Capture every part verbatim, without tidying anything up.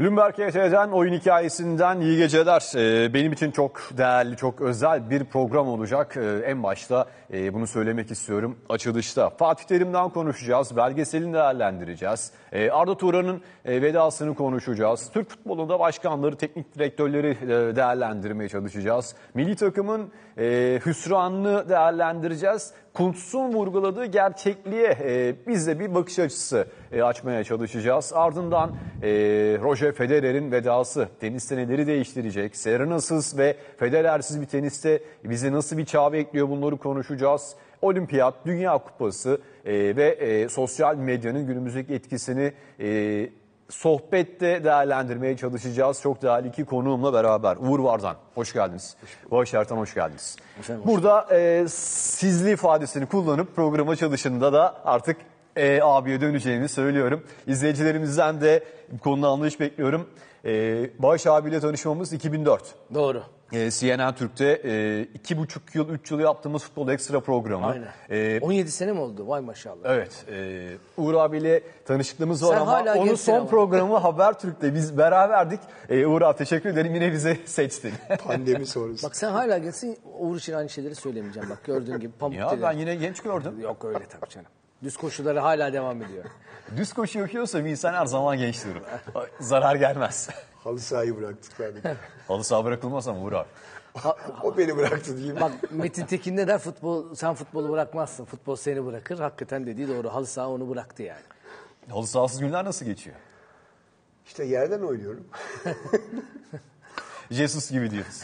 Bloomberg H T'den oyun hikayesinden iyi geceler. Benim için çok değerli, çok özel bir program olacak. En başta bunu söylemek istiyorum. Açılışta Fatih Terim'den konuşacağız, belgeselini değerlendireceğiz. Arda Turan'ın vedasını konuşacağız. Türk futbolunda başkanları, teknik direktörleri değerlendirmeye çalışacağız. Milli takımın hüsranını değerlendireceğiz. Kuntz'un vurguladığı gerçekliğe e, biz de bir bakış açısı e, açmaya çalışacağız. Ardından e, Roger Federer'in vedası, teniste neleri değiştirecek, Serena'sız ve Federer'siz bir teniste bizi nasıl bir çağ bekliyor, bunları konuşacağız. Olimpiyat, Dünya Kupası e, ve e, sosyal medyanın günümüzdeki etkisini e, sohbette değerlendirmeye çalışacağız. Çok değerli iki konuğumla beraber. Uğur Vardan, hoş geldiniz. Barış Ertan, hoş geldiniz. Efendim, hoş Burada e, sizli ifadesini kullanıp programa çalışında da artık e, abiye döneceğini söylüyorum. İzleyicilerimizden de bu konuda anlayış bekliyorum. E, Barış abiyle tanışmamız iki bin dört. Doğru. E, C N N Türk'te iki buçuk e, yıl, üç yıl yaptığımız Futbol Ekstra programı. Aynen. E, on yedi sene mi oldu? Vay maşallah. Evet. E, Uğur abiyle tanışıklığımız var. Sen ama onun son programı Habertürk'te biz beraberdik. E, Uğur abi teşekkür ederim. Yine bize seçtin. Pandemi sonrası. Bak sen hala gelsin, Uğur için aynı şeyleri söylemeyeceğim. Bak gördüğün gibi pamuk ya, ben yine genç gördüm. Yok öyle tabii canım. Düz koşuları hala devam ediyor. Düz koşu yokuyorsa bir insan her zaman genç durur. Zarar gelmez. Halı sahayı bıraktık bence. Halı saha bırakılmaz ama Uğur abi. O beni bıraktı diyeyim. Bak Metin Tekin ne der? Futbol, sen futbolu bırakmazsın. Futbol seni bırakır. Hakikaten dediği doğru. Halı saha onu bıraktı yani. Halı sahasız günler nasıl geçiyor? İşte yerden oynuyorum. Jesus gibi diyoruz.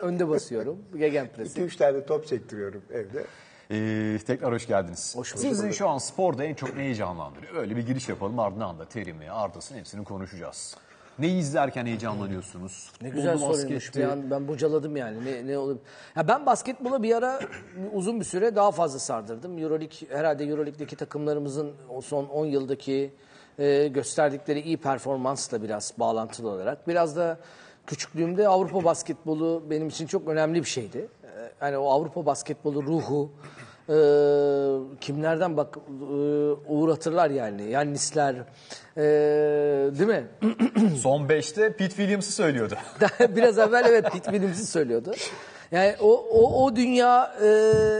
Önde basıyorum. Gegenpressing. iki üç tane top çektiriyorum evde. Ee, tekrar hoş geldiniz. Hoş bulduk. Sizin şu an sporda en çok ne heyecanlandırıyor? Öyle bir giriş yapalım, ardından da Terim'i, Arda'sını hepsini konuşacağız. Ne izlerken heyecanlanıyorsunuz? Ne güzel soruymuş bir an, ben bocaladım yani. Ne, ne olur? Ya ben basketbola bir ara uzun bir süre daha fazla sardırdım. Euroleague, herhalde Euroleague'deki takımlarımızın son on yıldaki e, gösterdikleri iyi performansla biraz bağlantılı olarak. Biraz da küçüklüğümde Avrupa basketbolu benim için çok önemli bir şeydi. Yani o Avrupa basketbolu ruhu e, kimlerden bak e, Uğur hatırlar yani. Yannisler e, değil mi? Son beşte Pete Williams'ı söylüyordu. Biraz evvel evet Pete Williams'ı söylüyordu. Yani o o, o dünya e,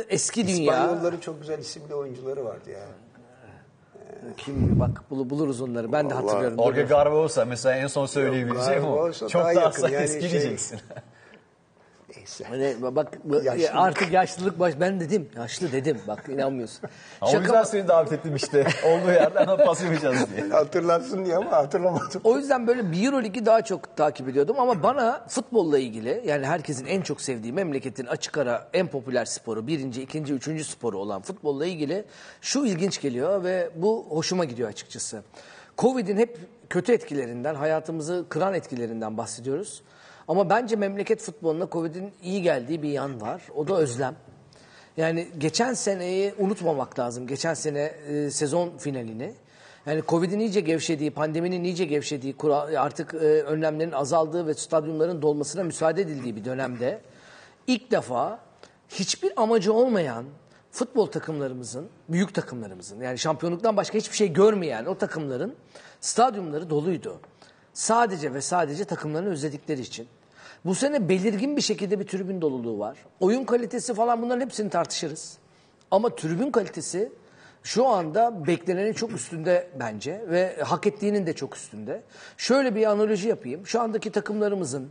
eski İspanyolların dünya. İspanyolların çok güzel isimli oyuncuları vardı ya. Yani. Kim bak buluruz onları. Ben vallahi de hatırlıyorum. Jorge Garbaosa mesela en son söyleyebileceğim o. Çok daha, daha sakın yani eskileyeceksin. Şey... Hani bak yaşlılık. Artık yaşlılık baş ben dedim yaşlı dedim bak inanmıyorsun. Ama şaka... O yüzden seni davet ettim işte olduğu yerden pas yapacağız diye. Hatırlarsın diye ama hatırlamadım. O yüzden böyle bir Euroleague'i daha çok takip ediyordum ama bana futbolla ilgili yani herkesin en çok sevdiği memleketin açık ara en popüler sporu birinci, ikinci, üçüncü sporu olan futbolla ilgili şu ilginç geliyor ve bu hoşuma gidiyor açıkçası. Covid'in hep kötü etkilerinden hayatımızı kıran etkilerinden bahsediyoruz. Ama bence memleket futboluna Covid'in iyi geldiği bir yan var. O da özlem. Yani geçen seneyi unutmamak lazım. Geçen sene e, sezon finalini. Yani Covid'in iyice gevşediği, pandeminin iyice gevşediği, artık e, önlemlerin azaldığı ve stadyumların dolmasına müsaade edildiği bir dönemde ilk defa hiçbir amacı olmayan futbol takımlarımızın, büyük takımlarımızın, yani şampiyonluktan başka hiçbir şey görmeyen o takımların stadyumları doluydu. Sadece ve sadece takımlarını özledikleri için. Bu sene belirgin bir şekilde bir tribün doluluğu var. Oyun kalitesi falan bunların hepsini tartışırız. Ama tribün kalitesi şu anda beklenenin çok üstünde bence ve hak ettiğinin de çok üstünde. Şöyle bir analoji yapayım. Şu andaki takımlarımızın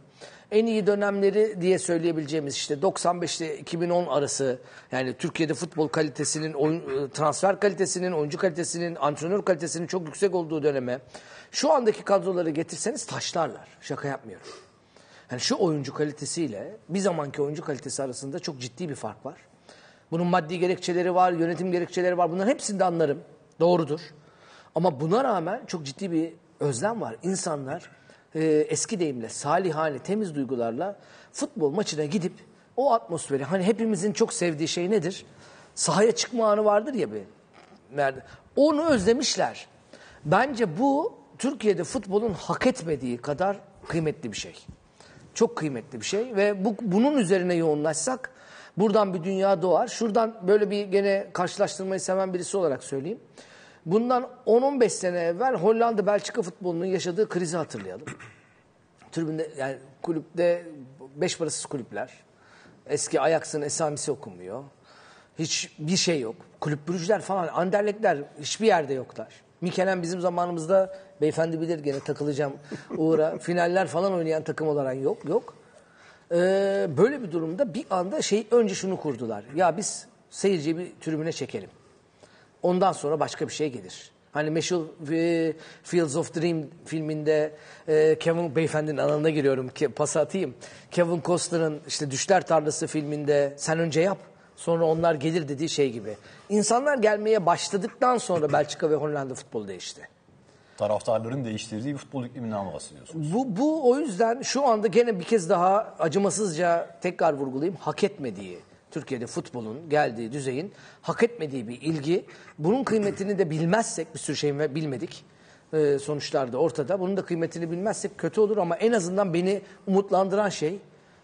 en iyi dönemleri diye söyleyebileceğimiz işte doksan beş ile iki bin on arası yani Türkiye'de futbol kalitesinin, oyun, transfer kalitesinin, oyuncu kalitesinin, antrenör kalitesinin çok yüksek olduğu döneme şu andaki kadroları getirseniz taşlarlar. Şaka yapmıyorum. Yani şu oyuncu kalitesiyle bir zamanki oyuncu kalitesi arasında çok ciddi bir fark var. Bunun maddi gerekçeleri var, yönetim gerekçeleri var. Bunların hepsini de anlarım. Doğrudur. Ama buna rağmen çok ciddi bir özlem var. İnsanlar e, eski deyimle, salihane, temiz duygularla futbol maçına gidip o atmosferi, hani hepimizin çok sevdiği şey nedir? Sahaya çıkma anı vardır ya bir. Onu özlemişler. Bence bu Türkiye'de futbolun hak etmediği kadar kıymetli bir şey. Çok kıymetli bir şey ve bu, bunun üzerine yoğunlaşsak buradan bir dünya doğar. Şuradan böyle bir gene karşılaştırmayı seven birisi olarak söyleyeyim. Bundan on on beş sene evvel Hollanda Belçika futbolunun yaşadığı krizi hatırlayalım. Tribünde, yani kulüpte beş parasız kulüpler. Eski Ajax'ın esamisi okunmuyor. Hiçbir şey yok. Kulüp Brüjler falan, Anderlechtler hiçbir yerde yoklar. Mikelen bizim zamanımızda, beyefendi bilir, gene takılacağım uğra, finaller falan oynayan takım olarak yok. yok. Ee, böyle bir durumda bir anda şey, önce şunu kurdular. Ya biz seyirciyi bir tribüne çekelim. Ondan sonra başka bir şey gelir. Hani meşhur e, Fields of Dream filminde e, Kevin, beyefendinin alanına giriyorum, pas atayım. Kevin Costner'ın işte Düşler Tarlası filminde sen önce yap, sonra onlar gelir dediği şey gibi. İnsanlar gelmeye başladıktan sonra Belçika ve Hollanda futbolu değişti. Taraftarların değiştirdiği bir futbol ikliminden bahsediyorsunuz. Bu, bu o yüzden şu anda gene bir kez daha acımasızca tekrar vurgulayayım, hak etmediği, Türkiye'de futbolun geldiği düzeyin hak etmediği bir ilgi. Bunun kıymetini de bilmezsek, bir sürü şey bilmedik, ee, sonuçlar da ortada. Bunun da kıymetini bilmezsek kötü olur ama en azından beni umutlandıran şey,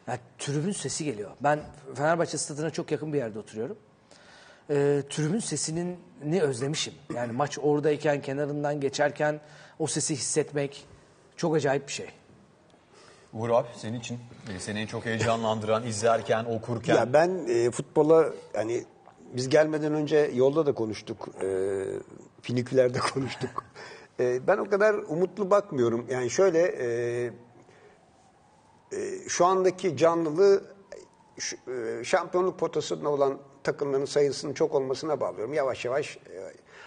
yani tribün sesi geliyor. Ben Fenerbahçe stadına çok yakın bir yerde oturuyorum. Ee, tribün sesini özlemişim. Yani maç oradayken, kenarından geçerken o sesi hissetmek çok acayip bir şey. Uğur abi, senin için seni çok heyecanlandıran, izlerken, okurken. Ya ben e, futbola, hani biz gelmeden önce yolda da konuştuk, e, finikülerde konuştuk. e, ben o kadar umutlu bakmıyorum. Yani şöyle, e, e, şu andaki canlılığı şu, e, şampiyonluk potasında olan takımların sayısının çok olmasına bağlıyorum. Yavaş yavaş. E,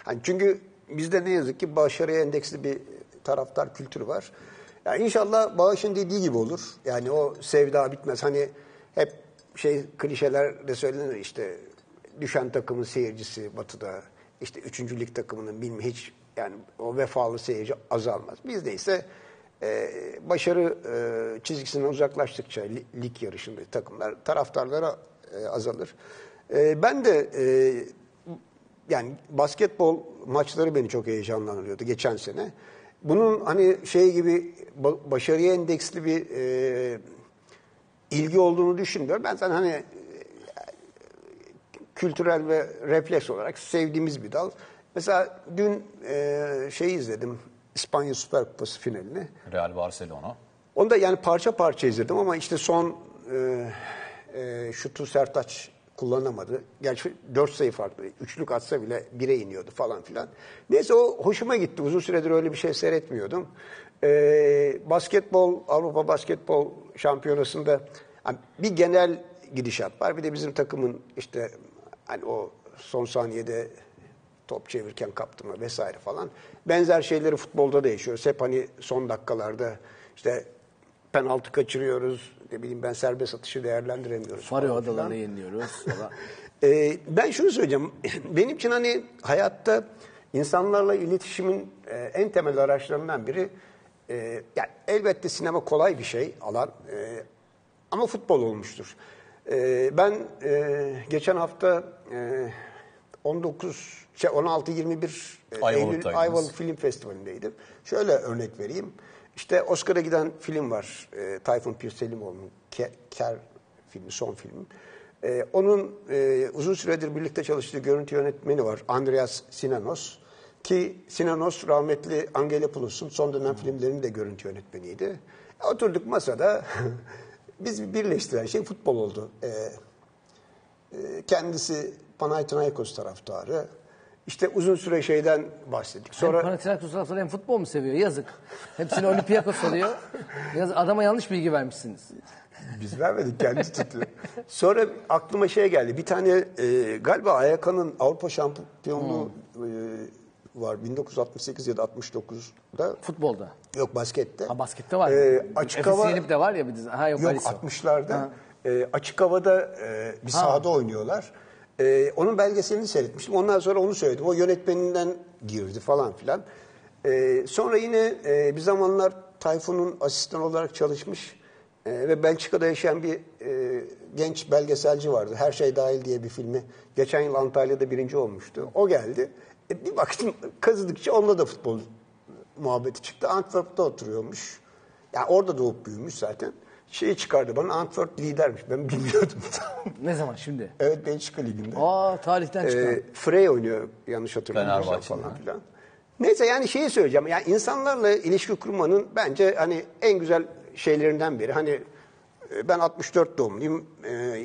hani çünkü bizde ne yazık ki başarıya endeksli bir taraftar kültürü var. Yani inşallah Bağış'ın dediği gibi olur. Yani o sevda bitmez. Hani hep şey, klişeler de söylenir, işte düşen takımın seyircisi batıda, işte üçüncü lig takımının bilmem, hiç yani o vefalı seyirci azalmaz. Bizde ise e, başarı e, çizgisinden uzaklaştıkça li, lig yarışında takımlar, taraftarlara e, azalır. E, ben de e, yani basketbol maçları beni çok heyecanlandırıyordu geçen sene. Bunun hani şey gibi başarıya endeksli bir e, ilgi olduğunu düşünmüyorum. Ben zaten hani e, kültürel ve refleks olarak sevdiğimiz bir dal. Mesela dün e, şeyi izledim, İspanya Süper Kupası finalini. Real Barcelona. Onu da yani parça parça izledim ama işte son e, e, şutu Sertaç kullanamadı. Gerçi dört sayı farklı. Üçlük atsa bile bire iniyordu falan filan. Neyse o hoşuma gitti. Uzun süredir öyle bir şey seyretmiyordum. Ee, basketbol, Avrupa Basketbol Şampiyonası'nda yani bir genel gidişat var. Bir de bizim takımın işte hani o son saniyede top çevirirken kaptırma vesaire falan. Benzer şeyleri futbolda da yaşıyoruz. Hep hani son dakikalarda işte penaltı kaçırıyoruz. Ne bileyim ben, serbest atışı değerlendiremiyoruz. Fario Adaları'nı yeniliyoruz. e, ben şunu söyleyeceğim. Benim için hani hayatta insanlarla iletişimin e, en temel araçlarından biri. E, yani elbette sinema kolay bir şey alan. E, ama futbol olmuştur. E, ben e, geçen hafta e, on dokuz, şey on altı yirmi bir e, Eylül Ayvalık Film Festivali'ndeydim. Şöyle örnek vereyim. İşte Oscar'a giden film var. E, Tayfun Pirselimoğlu'nun Ker filmi, son filmi. E, onun e, uzun süredir birlikte çalıştığı görüntü yönetmeni var, Andreas Sinanos. Ki Sinanos rahmetli Angelepoulos'un son dönem hmm. filmlerinin de görüntü yönetmeniydi. E, oturduk masada. Biz birleştiren şey futbol oldu. E, e, kendisi Panathinaikos taraftarı. İşte uzun süre şeyden bahsettik. Sonra hem Panathinaikos taraftarı hem futbol mu seviyor? Yazık. Hepsini Olympiakos oluyor. Adama yanlış bilgi vermişsiniz. Biz vermedik, kendi tutuyor. Sonra aklıma şey geldi. Bir tane e, galiba A Y K'nın Avrupa Şampiyonluğu hmm. e, var. bin dokuz yüz altmış sekiz ya da altmış dokuzda. Futbolda. Yok, baskette. Ha, baskette var. E, açık hava. Efes Yenip de var ya bir dizi. Ha, yok, yok altmışlarda. E, açık havada e, bir sahada ha. oynuyorlar. Ee, onun belgeselini seyretmiştim. Ondan sonra onu söyledim. O yönetmeninden girdi falan filan. Ee, sonra yine e, bir zamanlar Tayfun'un asistan olarak çalışmış e, ve Belçika'da yaşayan bir e, genç belgeselci vardı. Her Şey Dahil diye bir filmi. Geçen yıl Antalya'da birinci olmuştu. O geldi. E, bir baktım, kazıdıkça onunla da futbol muhabbeti çıktı. Antwerp'te oturuyormuş. Yani orada doğup büyümüş zaten. şeyi çıkardı bana, Antwerp lidermiş. Ben bilmiyordum. Ne zaman şimdi? Evet, Belçika Ligi'nde. Aa, tarihten çıkan. Ee, Frey oynuyor yanlış hatırlamıyorsam falan filan. Neyse, yani şeyi söyleyeceğim. Yani insanlarla ilişki kurmanın bence hani en güzel şeylerinden biri. Hani ben altmış dört doğumluyum.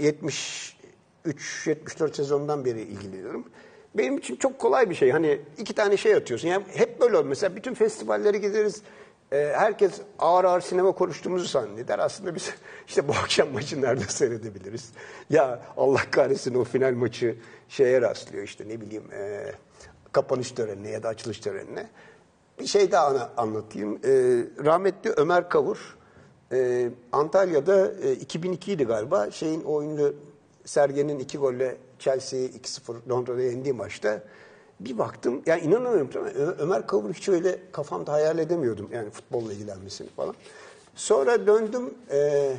yetmiş üç yetmiş dört sezondan beri ilgileniyorum. Benim için çok kolay bir şey. Hani iki tane şey atıyorsun. Yani hep böyle oldu. Mesela bütün festivallere gideriz. Herkes ağır ağır sinema konuştuğumuzu zanneder. Aslında biz işte bu akşam maçı nerede seyredebiliriz? Ya Allah kahretsin, o final maçı şeye rastlıyor işte, ne bileyim e, kapanış törenine ya da açılış törenine. Bir şey daha anlatayım. E, rahmetli Ömer Kavur e, Antalya'da e, iki bin iki'ydi galiba. Şeyin, o ünlü Sergen'in iki golle Chelsea'yi iki sıfır Londra'da yendiği maçta. Bir baktım, yani inanamıyorum, Ömer Kavur hiç öyle kafamda hayal edemiyordum. Yani futbolla ilgilenmesini falan. Sonra döndüm, e,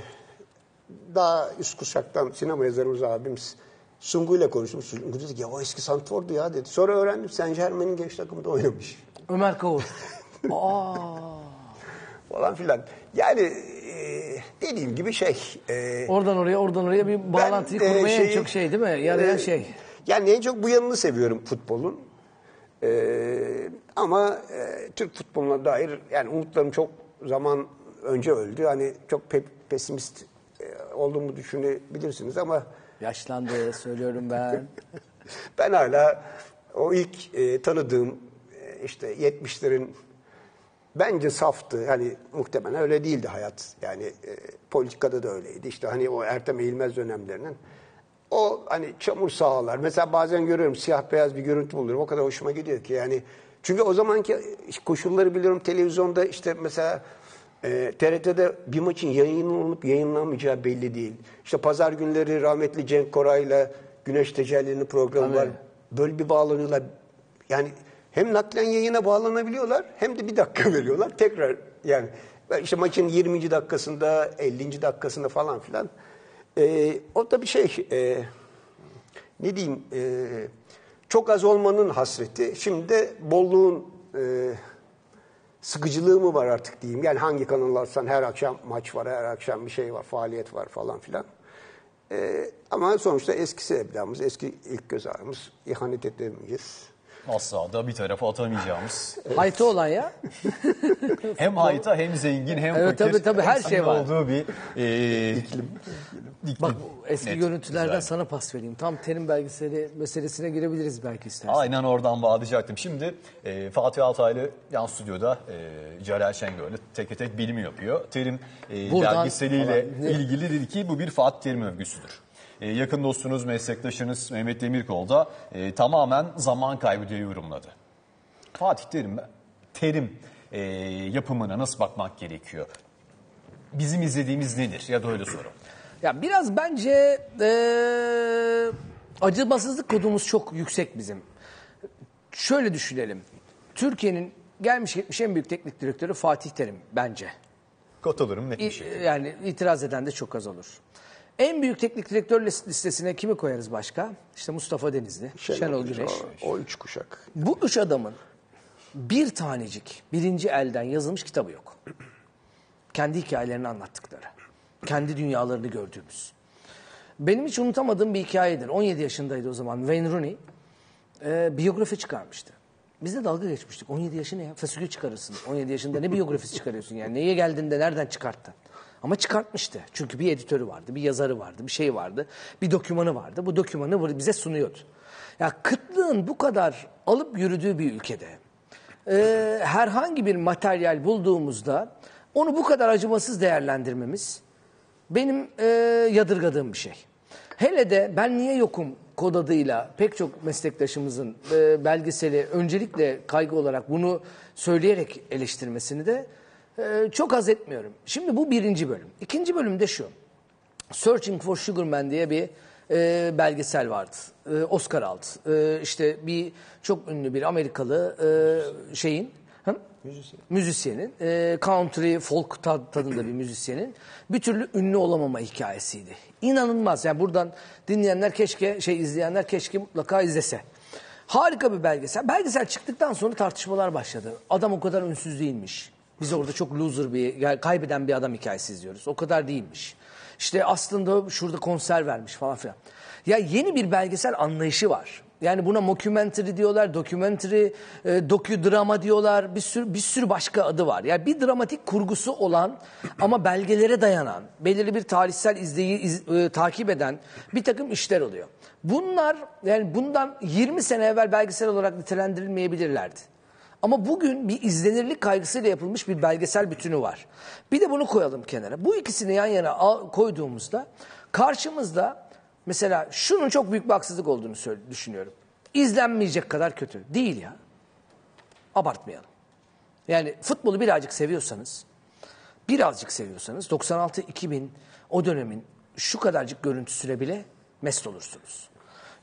daha üst kuşaktan sinema yazarımız abimiz Sungu ile konuştum. Sungu dedi ki, ya o eski Santfor'du ya dedi. Sonra öğrendim, Saint Germain'in genç takımında oynamış. Ömer Kavur. Aa. Falan filan. Yani e, dediğim gibi şey. E, oradan oraya, oradan oraya bir bağlantıyı ben, kurmaya şeyi, çok şey değil mi? Yarayan e, şey. Yani en çok bu yanını seviyorum futbolun. Ee, ama e, Türk futboluna dair yani umutlarım çok zaman önce öldü. Hani çok pe pesimist e, olduğumu düşünebilirsiniz ama... Yaşlandı söylüyorum ben. Ben hala o ilk e, tanıdığım e, işte yetmişlerin bence saftı. Hani muhtemelen öyle değildi hayat. Yani e, politikada da öyleydi. İşte hani o Ertem Eğilmez dönemlerinin. O hani çamur sahalar. Mesela bazen görüyorum, siyah beyaz bir görüntü buluyorum. O kadar hoşuma gidiyor ki yani. Çünkü o zamanki koşulları biliyorum. Televizyonda işte mesela e, T R T'de bir maçın yayınlanıp yayınlanmayacağı belli değil. İşte pazar günleri rahmetli Cenk Koray'la Güneş Tecelli'nin programı var. Böyle bir bağlanıyorlar. Yani hem naklen yayına bağlanabiliyorlar hem de bir dakika veriyorlar. Tekrar yani işte maçın yirminci dakikasında, ellinci dakikasında falan filan. Ee, o da bir şey, e, ne diyeyim, e, çok az olmanın hasreti. Şimdi de bolluğun e, sıkıcılığı mı var artık diyeyim. Yani hangi kanallarsan her akşam maç var, her akşam bir şey var, faaliyet var falan filan. E, ama sonuçta eskisi evlamız, eski ilk göz ağrımız, ihanet edemeyeceğiz. Asla da bir tarafa atamayacağımız. Evet. Hayta olan ya. Hem hayta hem zengin hem evet, fakir. Tabii, tabii, her şey var. Olduğu bir e, iklim. İklim. Bak, eski net görüntülerden güzel. Sana pas vereyim. Tam terim belgeseli meselesine girebiliriz belki istersen. Aynen, oradan bağlayacaktım. Şimdi e, Fatih Altaylı yan stüdyoda e, Celal Şengör'le teke tek bilimi yapıyor. Terim e, belgeseliyle olan, ilgili dedi ki bu bir Fatih Terim övgüsüdür. Yakın dostunuz, meslektaşınız Mehmet Demirkol da e, tamamen zaman kaybı diye yorumladı. Fatih Terim, terim e, yapımına nasıl bakmak gerekiyor? Bizim izlediğimiz nedir? Ya da öyle soru. Ya biraz bence e, acımasızlık kodumuz çok yüksek bizim. Şöyle düşünelim. Türkiye'nin gelmiş gitmiş en büyük teknik direktörü Fatih Terim bence. Katılırım, net bir şey. Yani itiraz eden de çok az olur. En büyük teknik direktör listesine kimi koyarız başka? İşte Mustafa Denizli, Şenol, Şenol Güneş. O, o üç kuşak. Bu üç adamın bir tanecik birinci elden yazılmış kitabı yok. Kendi hikayelerini anlattıkları. Kendi dünyalarını gördüğümüz. Benim hiç unutamadığım bir hikayedir. on yedi yaşındaydı o zaman Wayne Rooney. E, biyografi çıkarmıştı. Biz de dalga geçmiştik. on yedi yaşı ne ya? Fasulye çıkarırsın. on yedi yaşında ne biyografisi çıkarıyorsun? Yani neye geldin de nereden çıkarttın? Ama çıkartmıştı. Çünkü bir editörü vardı, bir yazarı vardı, bir şey vardı, bir dokümanı vardı. Bu dokümanı bize sunuyordu. Ya kıtlığın bu kadar alıp yürüdüğü bir ülkede e, herhangi bir materyal bulduğumuzda onu bu kadar acımasız değerlendirmemiz benim e, yadırgadığım bir şey. Hele de Ben Niye Yokum kod adıyla pek çok meslektaşımızın e, belgeseli öncelikle kaygı olarak bunu söyleyerek eleştirmesini de çok haz etmiyorum. Şimdi bu birinci bölüm. İkinci bölümde şu. Searching for Sugar Man diye bir e, belgesel vardı. E, Oscar aldı. E, işte bir çok ünlü bir Amerikalı e, şeyin, hı? Müzisyen. müzisyenin, e, country folk tadında bir müzisyenin bir türlü ünlü olamama hikayesiydi. İnanılmaz. Yani buradan dinleyenler keşke, şey izleyenler keşke mutlaka izlese. Harika bir belgesel. Belgesel çıktıktan sonra tartışmalar başladı. Adam o kadar ünsüz değilmiş. Biz orada çok loser bir, yani kaybeden bir adam hikayesi izliyoruz. O kadar değilmiş. İşte aslında şurada konser vermiş falan filan. Ya yeni bir belgesel anlayışı var. Yani buna mockumentary diyorlar, documentary, e, dokudrama diyorlar. Bir sürü bir sürü başka adı var. Yani bir dramatik kurgusu olan ama belgelere dayanan, belirli bir tarihsel izleyi iz, e, takip eden bir takım işler oluyor. Bunlar yani bundan yirmi sene evvel belgesel olarak nitelendirilmeyebilirlerdi. Ama bugün bir izlenirlik kaygısıyla yapılmış bir belgesel bütünü var. Bir de bunu koyalım kenara. Bu ikisini yan yana koyduğumuzda karşımızda mesela şunun çok büyük bir haksızlık olduğunu düşünüyorum. İzlenmeyecek kadar kötü. Değil ya. Abartmayalım. Yani futbolu birazcık seviyorsanız, birazcık seviyorsanız doksan altı iki bin o dönemin şu kadarcık görüntüsüne bile mest olursunuz.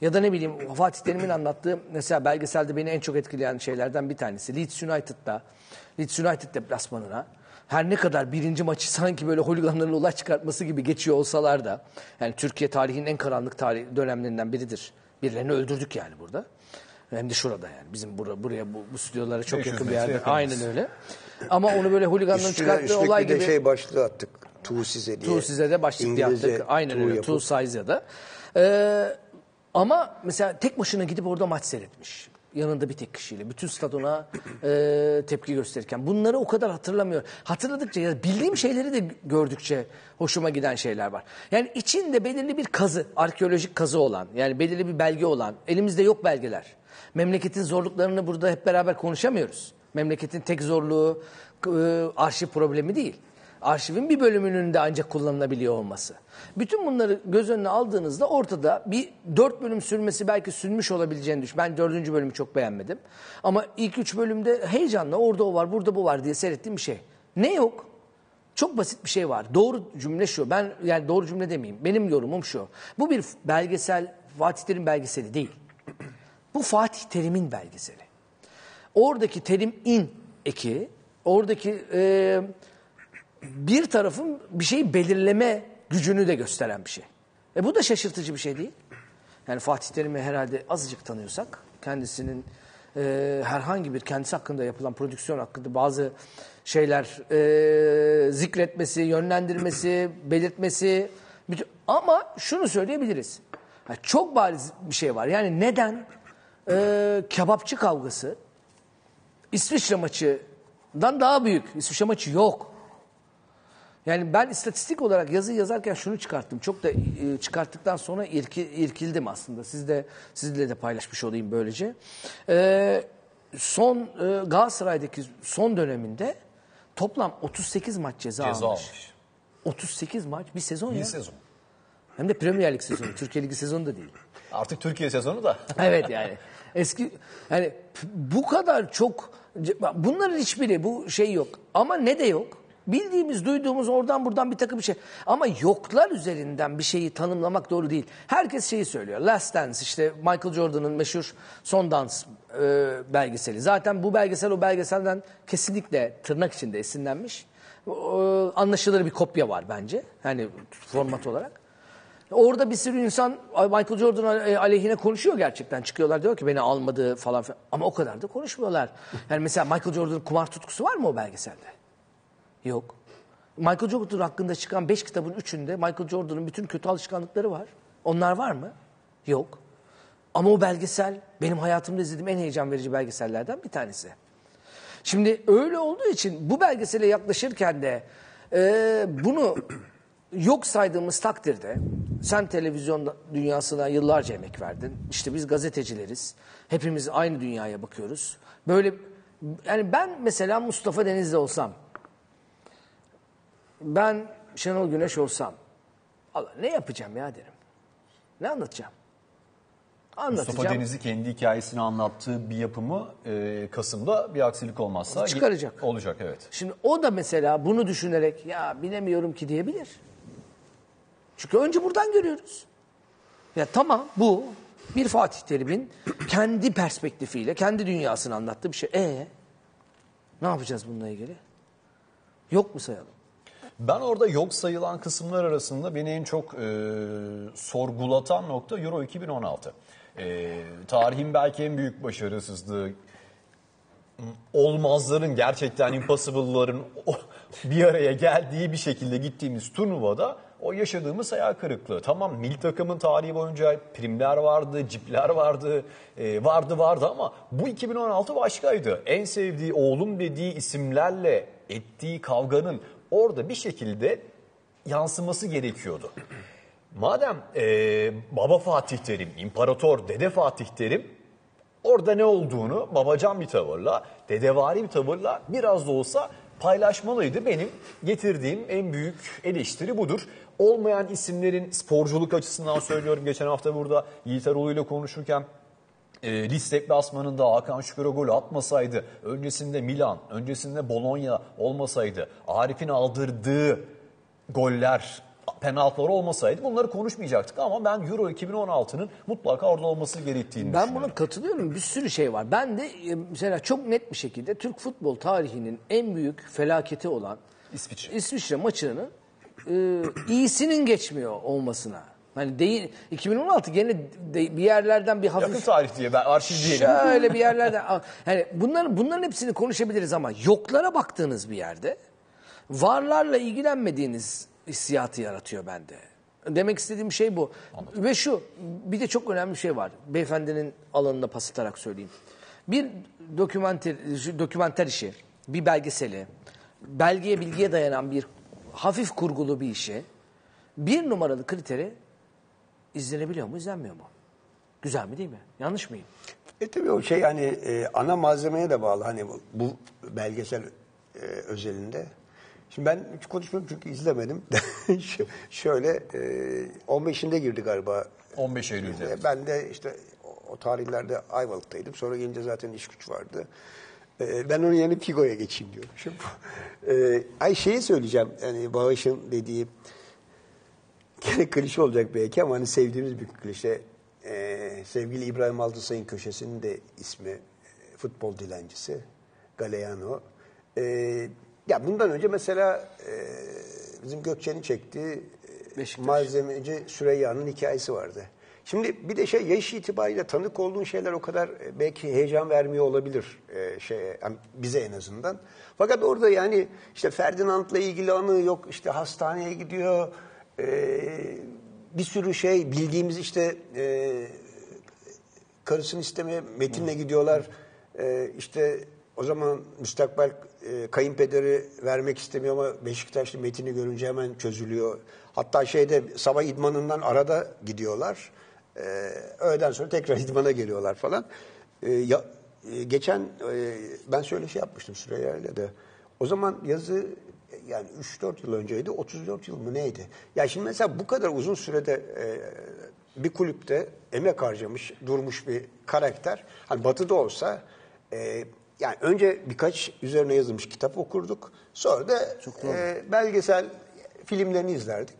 Ya da ne bileyim Fatih Terim'in anlattığı mesela belgeselde beni en çok etkileyen şeylerden bir tanesi. Leeds United'da, Leeds United deplasmanına her ne kadar birinci maçı sanki böyle holiganların olay çıkartması gibi geçiyor olsalar da, yani Türkiye tarihinin en karanlık tarih dönemlerinden biridir. Birilerini öldürdük yani burada. Hem de şurada yani. Bizim buraya, buraya bu, bu stüdyolara çok yakın bir yerde. Yakınız. Aynen öyle. Ama onu böyle holiganların üstüne, çıkarttığı olay gibi. Üstlük bir de şey başlığı attık. Two Size diye. Two Size de başlık İngilizce yaptık. Aynen öyle. Two Size'e de. Ee, ama mesela tek başına gidip orada maç seyretmiş. Yanında bir tek kişiyle. Bütün stad ona e, tepki gösterirken. Bunları o kadar hatırlamıyorum. Hatırladıkça ya bildiğim şeyleri de gördükçe hoşuma giden şeyler var. Yani içinde belirli bir kazı, arkeolojik kazı olan, yani belirli bir belge olan, elimizde yok belgeler. Memleketin zorluklarını burada hep beraber konuşamıyoruz. Memleketin tek zorluğu e, arşiv problemi değil. Arşivin bir bölümünün de ancak kullanılabiliyor olması. Bütün bunları göz önüne aldığınızda ortada bir dört bölüm sürmesi belki sürmüş olabileceğini düşün. Ben dördüncü bölümü çok beğenmedim. Ama ilk üç bölümde heyecanla orada o var, burada bu var diye seyrettiğim bir şey. Ne yok? Çok basit bir şey var. Doğru cümle şu. Ben yani doğru cümle demeyeyim. Benim yorumum şu. Bu bir belgesel, Fatih Terim belgeseli değil. Bu Fatih Terim'in belgeseli. Oradaki Terim'in eki, oradaki... Ee, bir tarafın bir şeyi belirleme gücünü de gösteren bir şey. E bu da şaşırtıcı bir şey değil. Yani Fatih Terim'i herhalde azıcık tanıyorsak, kendisinin e, herhangi bir kendisi hakkında yapılan prodüksiyon hakkında bazı şeyler e, zikretmesi, yönlendirmesi, belirtmesi. Bütün... Ama şunu söyleyebiliriz. Yani çok bariz bir şey var. Yani neden e, kebapçı kavgası İsviçre maçından daha büyük? İsviçre maçı yok. Yani ben istatistik olarak yazı yazarken şunu çıkarttım. Çok da çıkarttıktan sonra irki, irkildim aslında. Siz de, sizle de paylaşmış olayım böylece. Ee, son e, Galatasaray'daki son döneminde toplam otuz sekiz maç ceza, ceza almış. almış. otuz sekiz maç bir sezon bir ya. Bir sezon. Hem de Premier Lig sezonu, Türkiye Ligi sezonu da değil. Artık Türkiye sezonu da. Evet yani. Eski yani bu kadar çok bunların hiçbiri bu şey yok. Ama ne de yok? Bildiğimiz, duyduğumuz oradan buradan bir takım bir şey. Ama yoklar üzerinden bir şeyi tanımlamak doğru değil. Herkes şeyi söylüyor. Last Dance, işte Michael Jordan'ın meşhur Son Dans e, belgeseli. Zaten bu belgesel o belgeselden kesinlikle tırnak içinde esinlenmiş. E, anlaşılır bir kopya var bence. Yani format olarak. Orada bir sürü insan Michael Jordan aleyhine konuşuyor gerçekten. Çıkıyorlar diyor ki beni almadı falan filan. Ama o kadar da konuşmuyorlar. Yani mesela Michael Jordan'ın kumar tutkusu var mı o belgeselde? Yok. Michael Jordan hakkında çıkan beş kitabın üçünde Michael Jordan'ın bütün kötü alışkanlıkları var. Onlar var mı? Yok. Ama o belgesel benim hayatımda izlediğim en heyecan verici belgesellerden bir tanesi. Şimdi öyle olduğu için bu belgesele yaklaşırken de e, bunu yok saydığımız takdirde sen televizyon dünyasına yıllarca emek verdin. İşte biz gazetecileriz. Hepimiz aynı dünyaya bakıyoruz. Böyle yani ben mesela Mustafa Denizli olsam, ben Şenol Güneş olsam, Allah ne yapacağım ya derim. Ne anlatacağım? Anlatacağım. Mustafa Denizli kendi hikayesini anlattığı bir yapımı e, Kasım'da bir aksilik olmazsa çıkaracak. Olacak evet. Şimdi o da mesela bunu düşünerek ya bilemiyorum ki diyebilir. Çünkü önce buradan görüyoruz. Ya tamam bu bir Fatih Terim'in kendi perspektifiyle kendi dünyasını anlattığı bir şey. E ne yapacağız bununla ilgili? Yok mu sayalım? Ben orada yok sayılan kısımlar arasında beni en çok e, sorgulatan nokta Euro iki bin on altı. E, tarihin belki en büyük başarısızlığı. olmazların, gerçekten impossible'ların bir araya geldiği bir şekilde gittiğimiz turnuvada o yaşadığımız hayal kırıklığı. Tamam, milli takımın tarihi boyunca primler vardı, cipler vardı, e, vardı vardı ama bu iki bin on altı başkaydı. En sevdiği, oğlum dediği isimlerle ettiği kavganın orada bir şekilde yansıması gerekiyordu. Madem e, Baba Fatih Terim, İmparator Dede Fatih Terim orada ne olduğunu babacan bir tavırla, dedevari bir tavırla biraz da olsa paylaşmalıydı. Benim getirdiğim en büyük eleştiri budur. Olmayan isimlerin, sporculuk açısından söylüyorum, geçen hafta burada Yiğit Aroğlu ile konuşurken e, Leeds deplasmanında Hakan Şükür'e gol atmasaydı, öncesinde Milan, öncesinde Bologna olmasaydı, Arif'in aldırdığı goller, penaltılar olmasaydı bunları konuşmayacaktık ama ben Euro iki bin on altının mutlaka orada olması gerektiğini ben buna katılıyorum. Bir sürü şey var. Ben de mesela çok net bir şekilde Türk futbol tarihinin en büyük felaketi olan İsviçre, İsviçre maçının e, iyisinin geçmiyor olmasına. Hani değil, iki bin on altı gene de, bir yerlerden bir hafif... Yakın tarih diye, ben arşiv diyelim. Şöyle bir yerlerden... Yani bunların, bunların hepsini konuşabiliriz ama yoklara baktığınız bir yerde varlarla ilgilenmediğiniz hissiyatı yaratıyor bende. Demek istediğim şey bu. Anladım. Ve şu, bir de çok önemli bir şey var. Beyefendinin alanına pas atarak söyleyeyim. Bir dokümenter, dokümenter işi, bir belgeseli, belgeye bilgiye dayanan bir hafif kurgulu bir işi, bir numaralı kriteri izlenebiliyor mu, izlenmiyor mu? Güzel mi, değil mi? Yanlış mıyım? E tabii o şey hani e, ana malzemeye de bağlı. Hani bu, bu belgesel e, özelinde. Şimdi ben hiç konuşmuyorum çünkü izlemedim. Şöyle on beşinde girdi galiba. on beş Eylül'de. Ben de işte o tarihlerde Ayvalık'taydım. Sonra gelince zaten iş güç vardı. Ben onun yerine Figo'ya geçeyim diyorum. Şimdi, ay şeyi söyleyeceğim. Yani Bağış'ın dediği gene klişe olacak belki ama hani sevdiğimiz bir klişe. Sevgili İbrahim Altınay'ın köşesinin de ismi futbol dilencisi Galeano. Eee Ya bundan önce mesela e, bizim Gökçen'in çektiği e, malzemeci Süreyya'nın hikayesi vardı. Şimdi bir de şey, yaş itibariyle tanık olduğun şeyler o kadar e, belki heyecan vermiyor olabilir e, şeye, yani bize en azından. Fakat orada yani işte Ferdinand'la ilgili anı yok, işte hastaneye gidiyor, e, bir sürü şey bildiğimiz işte e, karısını istemeye Metin'le gidiyorlar, e, işte... O zaman müstakbel e, kayınpederi vermek istemiyor ama Beşiktaşlı Metin'i görünce hemen çözülüyor. Hatta şeyde sabah idmanından arada gidiyorlar. E, öğleden sonra tekrar idmana geliyorlar falan. E, ya, e, geçen e, ben şöyle şey yapmıştım Süreyya'yla de. O zaman yazı yani üç dört yıl önceydi. otuz dört yıl mı neydi? Ya şimdi mesela bu kadar uzun sürede e, bir kulüpte emek harcamış, durmuş bir karakter. Hani Batı'da olsa... E, Yani önce birkaç üzerine yazılmış kitap okurduk. Sonra da e, belgesel filmlerini izlerdik.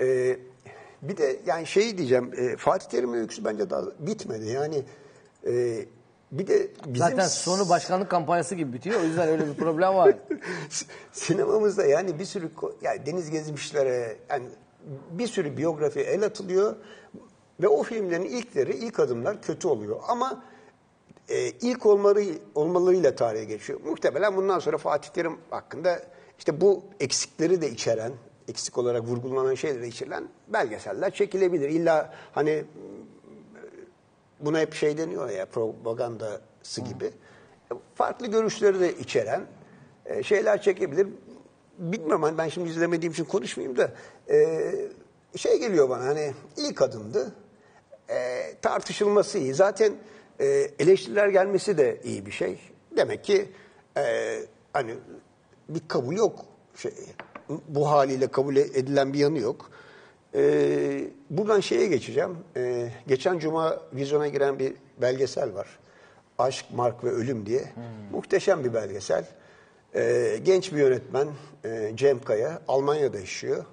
E, bir de yani şey diyeceğim, e, Fatih Terim'in öyküsü bence daha bitmedi. Yani e, bir de bizim... Zaten sonu başkanlık kampanyası gibi bitiyor. O yüzden öyle bir problem var. Sinemamızda yani bir sürü yani Deniz Gezmişler'e yani bir sürü biyografiye el atılıyor. Ve o filmlerin ilkleri, ilk adımlar kötü oluyor. Ama... Ee, ilk olmaları, olmalarıyla tarihe geçiyor. Muhtemelen bundan sonra Fatih Terim hakkında işte bu eksikleri de içeren, eksik olarak vurgulanan şeyleri içeren belgeseller çekilebilir. İlla hani buna hep şey deniyor ya, propagandası gibi. Hı. Farklı görüşleri de içeren şeyler çekebilir. Bilmem, hani ben şimdi izlemediğim için konuşmayayım da şey geliyor bana, hani ilk adımdı, tartışılması iyi. Zaten Ee, eleştiriler gelmesi de iyi bir şey. Demek ki e, hani bir kabul yok. Şey, bu haliyle kabul edilen bir yanı yok. Ee, buradan şeye geçeceğim. Ee, geçen cuma vizyona giren bir belgesel var. Aşk, Mark ve Ölüm diye. Hmm. Muhteşem bir belgesel. Ee, genç bir yönetmen e, Cem Kaya. Almanya'da yaşıyor.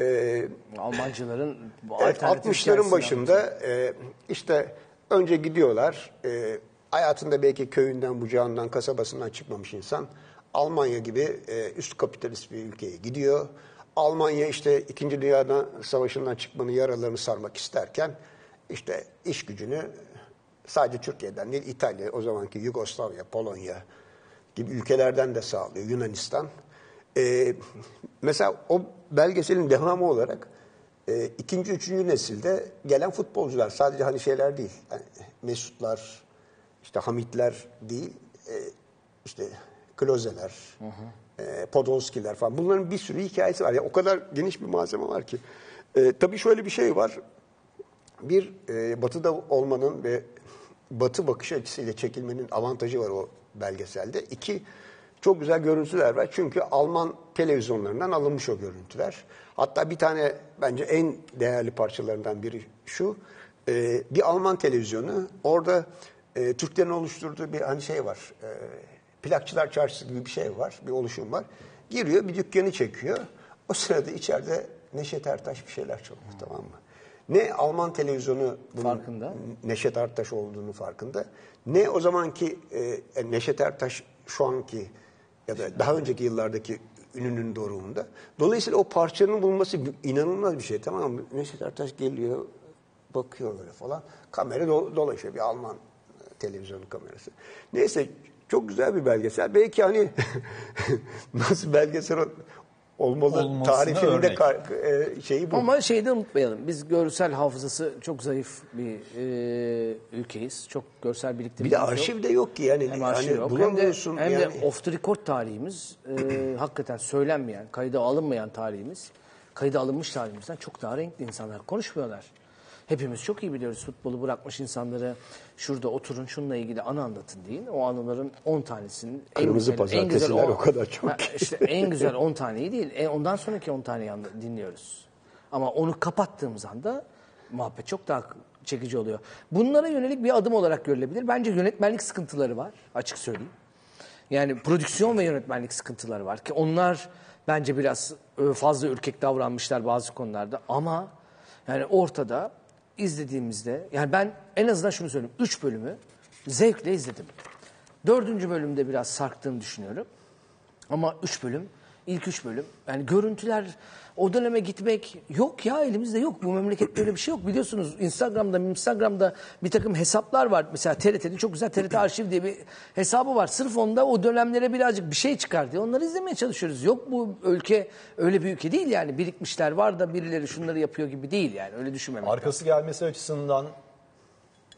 Ee, Almancıların evet, altmışların başında e, işte önce gidiyorlar, e, hayatında belki köyünden, bucağından, kasabasından çıkmamış insan Almanya gibi e, üst kapitalist bir ülkeye gidiyor. Almanya işte İkinci Dünya Savaşı'ndan çıkmanın yaralarını sarmak isterken işte iş gücünü Sadece Türkiye'den değil, İtalya, o zamanki Yugoslavya, Polonya gibi ülkelerden de sağlıyor, Yunanistan. Ee, mesela o belgeselin devamı olarak e, ikinci, üçüncü nesilde gelen futbolcular, sadece hani şeyler değil, yani Mesutlar, işte Hamitler değil, e, işte Klozeler, hı hı. E, Podolskiler falan, bunların bir sürü hikayesi var. Yani o kadar geniş bir malzeme var ki. E, tabii şöyle bir şey var, bir e, Batı'da olmanın ve Batı bakış açısıyla çekilmenin avantajı var o belgeselde. İki, çok güzel görüntüler var. Çünkü Alman televizyonlarından alınmış o görüntüler. Hatta bir tane bence en değerli parçalarından biri şu. Bir Alman televizyonu, orada Türklerin oluşturduğu bir hani şey var. Plakçılar Çarşısı gibi bir şey var. Bir oluşum var. Giriyor, bir dükkanı çekiyor. O sırada içeride Neşet Ertaş bir şeyler çalıyor, hmm. tamam mı? Ne Alman televizyonu bunun farkında. Neşet Ertaş olduğunu farkında. Ne o zamanki e, Neşet Ertaş şu anki ya da daha önceki yıllardaki ününün doruğunda. Dolayısıyla o parçanın bulunması inanılmaz bir şey, tamam mı? Neşet Ertaş geliyor, bakıyor böyle falan. Kamera do dolaşıyor, bir Alman televizyonu kamerası. Neyse, çok güzel bir belgesel. Belki hani nasıl belgesel olmalı tarifinin de şeyi bu. Ama şeyi de unutmayalım. Biz görsel hafızası çok zayıf bir e, ülkeyiz. Çok görsel birlikteliğimiz yok. Bir de arşiv yok. de yok ki yani. Hem arşiv yani yok. Hem de, hem yani. de off the record tarihimiz e, hakikaten söylenmeyen, kayda alınmayan tarihimiz, kayda alınmış tarihimizden çok daha renkli. İnsanlar konuşmuyorlar. Hepimiz çok iyi biliyoruz, futbolu bırakmış insanlara şurada oturun şununla ilgili anı anlatın deyin. O anıların on tanesinin Kırmızı en güzel, en güzel on, o kadar çok. Ha, işte en güzel on taneyi değil, en, ondan sonraki on taneyi dinliyoruz. Ama onu kapattığımız anda muhabbet çok daha çekici oluyor. Bunlara yönelik bir adım olarak görülebilir. Bence yönetmenlik sıkıntıları var, açık söyleyeyim. Yani prodüksiyon ve yönetmenlik sıkıntıları var ki onlar bence biraz fazla ürkek davranmışlar bazı konularda. Ama yani ortada izlediğimizde, yani ben en azından şunu söyleyeyim, üç bölümü zevkle izledim. Dördüncü bölümde biraz sarktığımı düşünüyorum. Ama üç bölüm, ilk üç bölüm, yani görüntüler, o döneme gitmek yok ya, elimizde yok. Bu memlekette öyle bir şey yok. Biliyorsunuz Instagram'da, Instagram'da bir takım hesaplar var. Mesela T R T'nin çok güzel T R T Arşiv diye bir hesabı var. Sırf onda o dönemlere birazcık bir şey çıkar diye onları izlemeye çalışıyoruz. Yok, bu ülke öyle bir ülke değil yani. Birikmişler var da birileri şunları yapıyor gibi değil yani. Öyle düşünmemek. Arkası gelmesi açısından,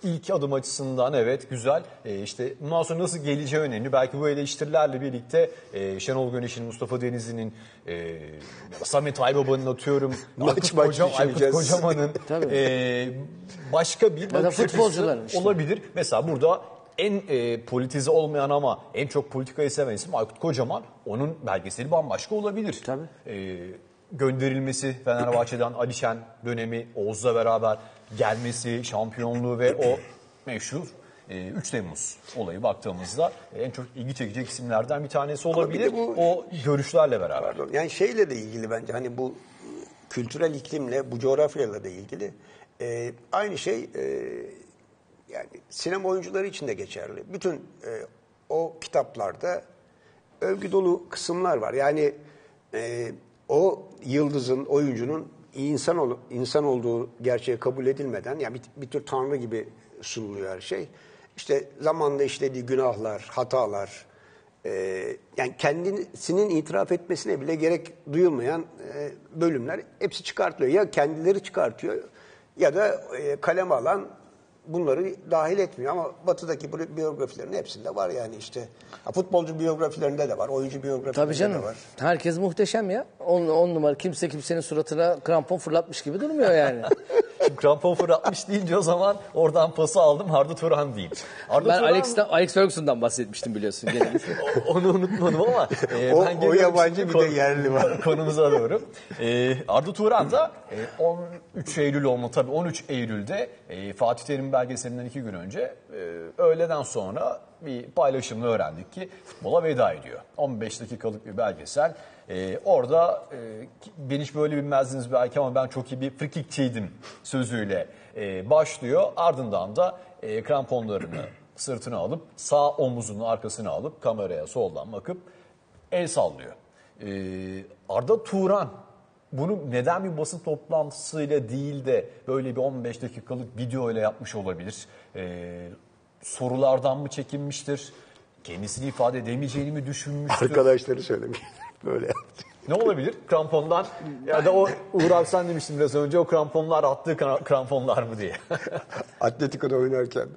ilk adım açısından evet güzel. E işte bundan sonra nasıl geleceği önemli. Belki bu eleştirilerle birlikte e, Şenol Güneş'in, Mustafa Denizli'nin, e, Samet Aybaba'nın, atıyorum Aykut, Koca, Aykut Kocaman'ın e, başka bir bakış açısı işte olabilir. Mesela burada en e, politize olmayan ama en çok politikayı seven isim Aykut Kocaman. Onun belgeseli bambaşka olabilir. Tabii. E, gönderilmesi Fenerbahçe'den, Ali Şen dönemi, Oğuz'la beraber gelmesi, şampiyonluğu ve o meşhur e, üç Temmuz olayı baktığımızda en çok ilgi çekecek isimlerden bir tanesi olabilir. Bir bu, o görüşlerle beraber. Pardon, yani şeyle de ilgili bence, hani bu kültürel iklimle, bu coğrafyayla da ilgili. E, aynı şey e, yani sinema oyuncuları için de geçerli. Bütün e, o kitaplarda övgü dolu kısımlar var. Yani e, o yıldızın, oyuncunun İnsan, ol, insan olduğu gerçeği kabul edilmeden, yani bir, bir tür tanrı gibi sunuluyor her şey. İşte zamanla işlediği günahlar, hatalar, e, yani kendisinin itiraf etmesine bile gerek duyulmayan e, bölümler hepsi çıkartılıyor. Ya kendileri çıkartıyor ya da e, kalem alan bunları dahil etmiyor. Ama Batı'daki biyografilerin hepsinde var yani işte. Futbolcu biyografilerinde de var, oyuncu biyografilerinde Tabii canım. de var. Herkes muhteşem ya. On, on numara, kimse kimsenin suratına krampon fırlatmış gibi durmuyor yani. Krampon fırlatmış deyince o zaman oradan pası aldım, Arda Turan diyeyim. Arda ben Turan... Alex, Alex Ferguson'dan bahsetmiştim biliyorsun. Onu unutmadım ama. E, o, ben o yabancı, bir de yerli var. Konumuza doğru. E, Arda Turan da e, on üç Eylül olma tabii on üç Eylül'de e, Fatih Terim belgeselinden iki gün önce e, öğleden sonra bir paylaşımla öğrendik ki futbola veda ediyor. on beş dakikalık bir belgesel. Ee, orada e, ben hiç böyle bilmezdiniz belki ama ben çok iyi bir frikikçiydim sözüyle e, başlıyor. Ardından da e, kramponlarını sırtına alıp sağ omuzunu arkasına alıp kameraya soldan bakıp el sallıyor. E, Arda Turan bunu neden bir basın toplantısıyla değil de böyle bir on beş dakikalık video ile yapmış olabilir? Ee, sorulardan mı çekinmiştir? Kendisini ifade edemeyeceğini mi düşünmüştür? Arkadaşları söylemiş. Böyle yaptı. Ne olabilir? Krampondan ya da o Uğur Aksan demiştim biraz önce, o kramponlar attığı kramponlar mı diye. Atletico'da oynarken.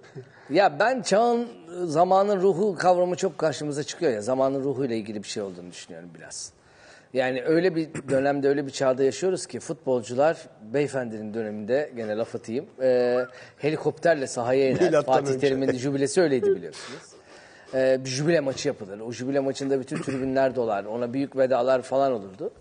Ya ben çağın, zamanın ruhu kavramı çok karşımıza çıkıyor ya. Zamanın ruhuyla ilgili bir şey olduğunu düşünüyorum biraz. Yani öyle bir dönemde, öyle bir çağda yaşıyoruz ki futbolcular, beyefendinin döneminde, gene laf atayım, e, helikopterle sahaya iner. Fatih Terim'in jübilesi öyleydi biliyorsunuz. Ee, bir jübile maçı yapılır. O jübile maçında bütün tribünler dolar. Ona büyük vedalar falan olurdu.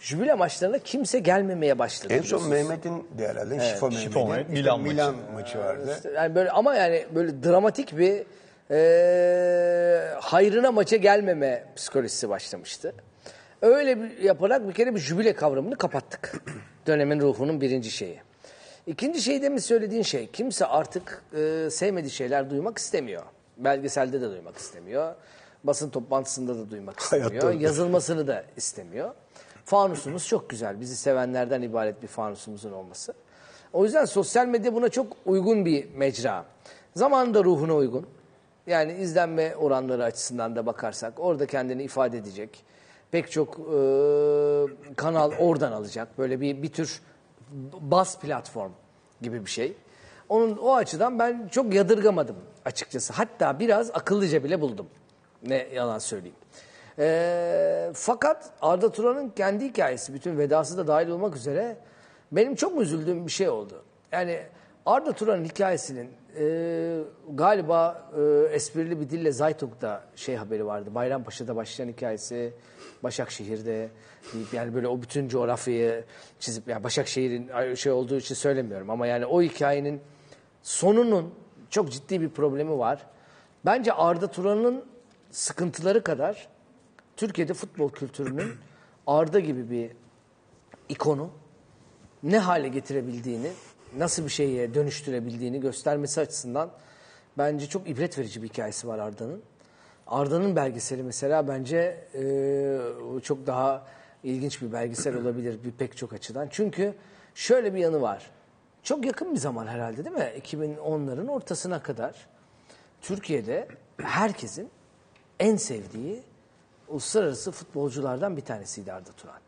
Jübile maçlarına kimse gelmemeye başladı. En son Mehmet'in de herhalde evet, Şifa Mehmet'in Mehmet, Milan, Milan maçı, maçı vardı. Yani böyle, ama yani böyle dramatik bir e, hayrına maça gelmeme psikolojisi başlamıştı. Öyle bir, yaparak bir kere bir jübile kavramını kapattık. Dönemin ruhunun birinci şeyi. İkinci şey de mi söylediğin şey? Kimse artık e, sevmediği şeyler duymak istemiyor. Belgeselde de duymak istemiyor. Basın toplantısında da duymak istemiyor. Yazılmasını da istemiyor. Fanusumuz çok güzel. Bizi sevenlerden ibaret bir fanusumuzun olması. O yüzden sosyal medya buna çok uygun bir mecra. Zamanında ruhuna uygun. Yani izlenme oranları açısından da bakarsak orada kendini ifade edecek. Pek çok e, kanal oradan alacak. Böyle bir, bir tür bas platform gibi bir şey. Onun o açıdan ben çok yadırgamadım açıkçası. Hatta biraz akıllıca bile buldum. Ne yalan söyleyeyim. Ee, fakat Arda Turan'ın kendi hikayesi, bütün vedası da dahil olmak üzere benim çok üzüldüğüm bir şey oldu. Yani Arda Turan'ın hikayesinin e, galiba e, esprili bir dille Zaytok'ta şey haberi vardı. Bayrampaşa'da başlayan hikayesi, Başakşehir'de deyip yani böyle o bütün coğrafyayı çizip, yani Başakşehir'in şey olduğu için söylemiyorum ama yani o hikayenin sonunun çok ciddi bir problemi var. Bence Arda Turan'ın sıkıntıları kadar Türkiye'de futbol kültürünün Arda gibi bir ikonu ne hale getirebildiğini, nasıl bir şeye dönüştürebildiğini göstermesi açısından bence çok ibret verici bir hikayesi var Arda'nın. Arda'nın belgeseli mesela bence e, çok daha ilginç bir belgesel olabilir bir pek çok açıdan. Çünkü şöyle bir yanı var. Çok yakın bir zaman herhalde değil mi? iki bin onların ortasına kadar Türkiye'de herkesin en sevdiği uluslararası futbolculardan bir tanesiydi Arda Turan.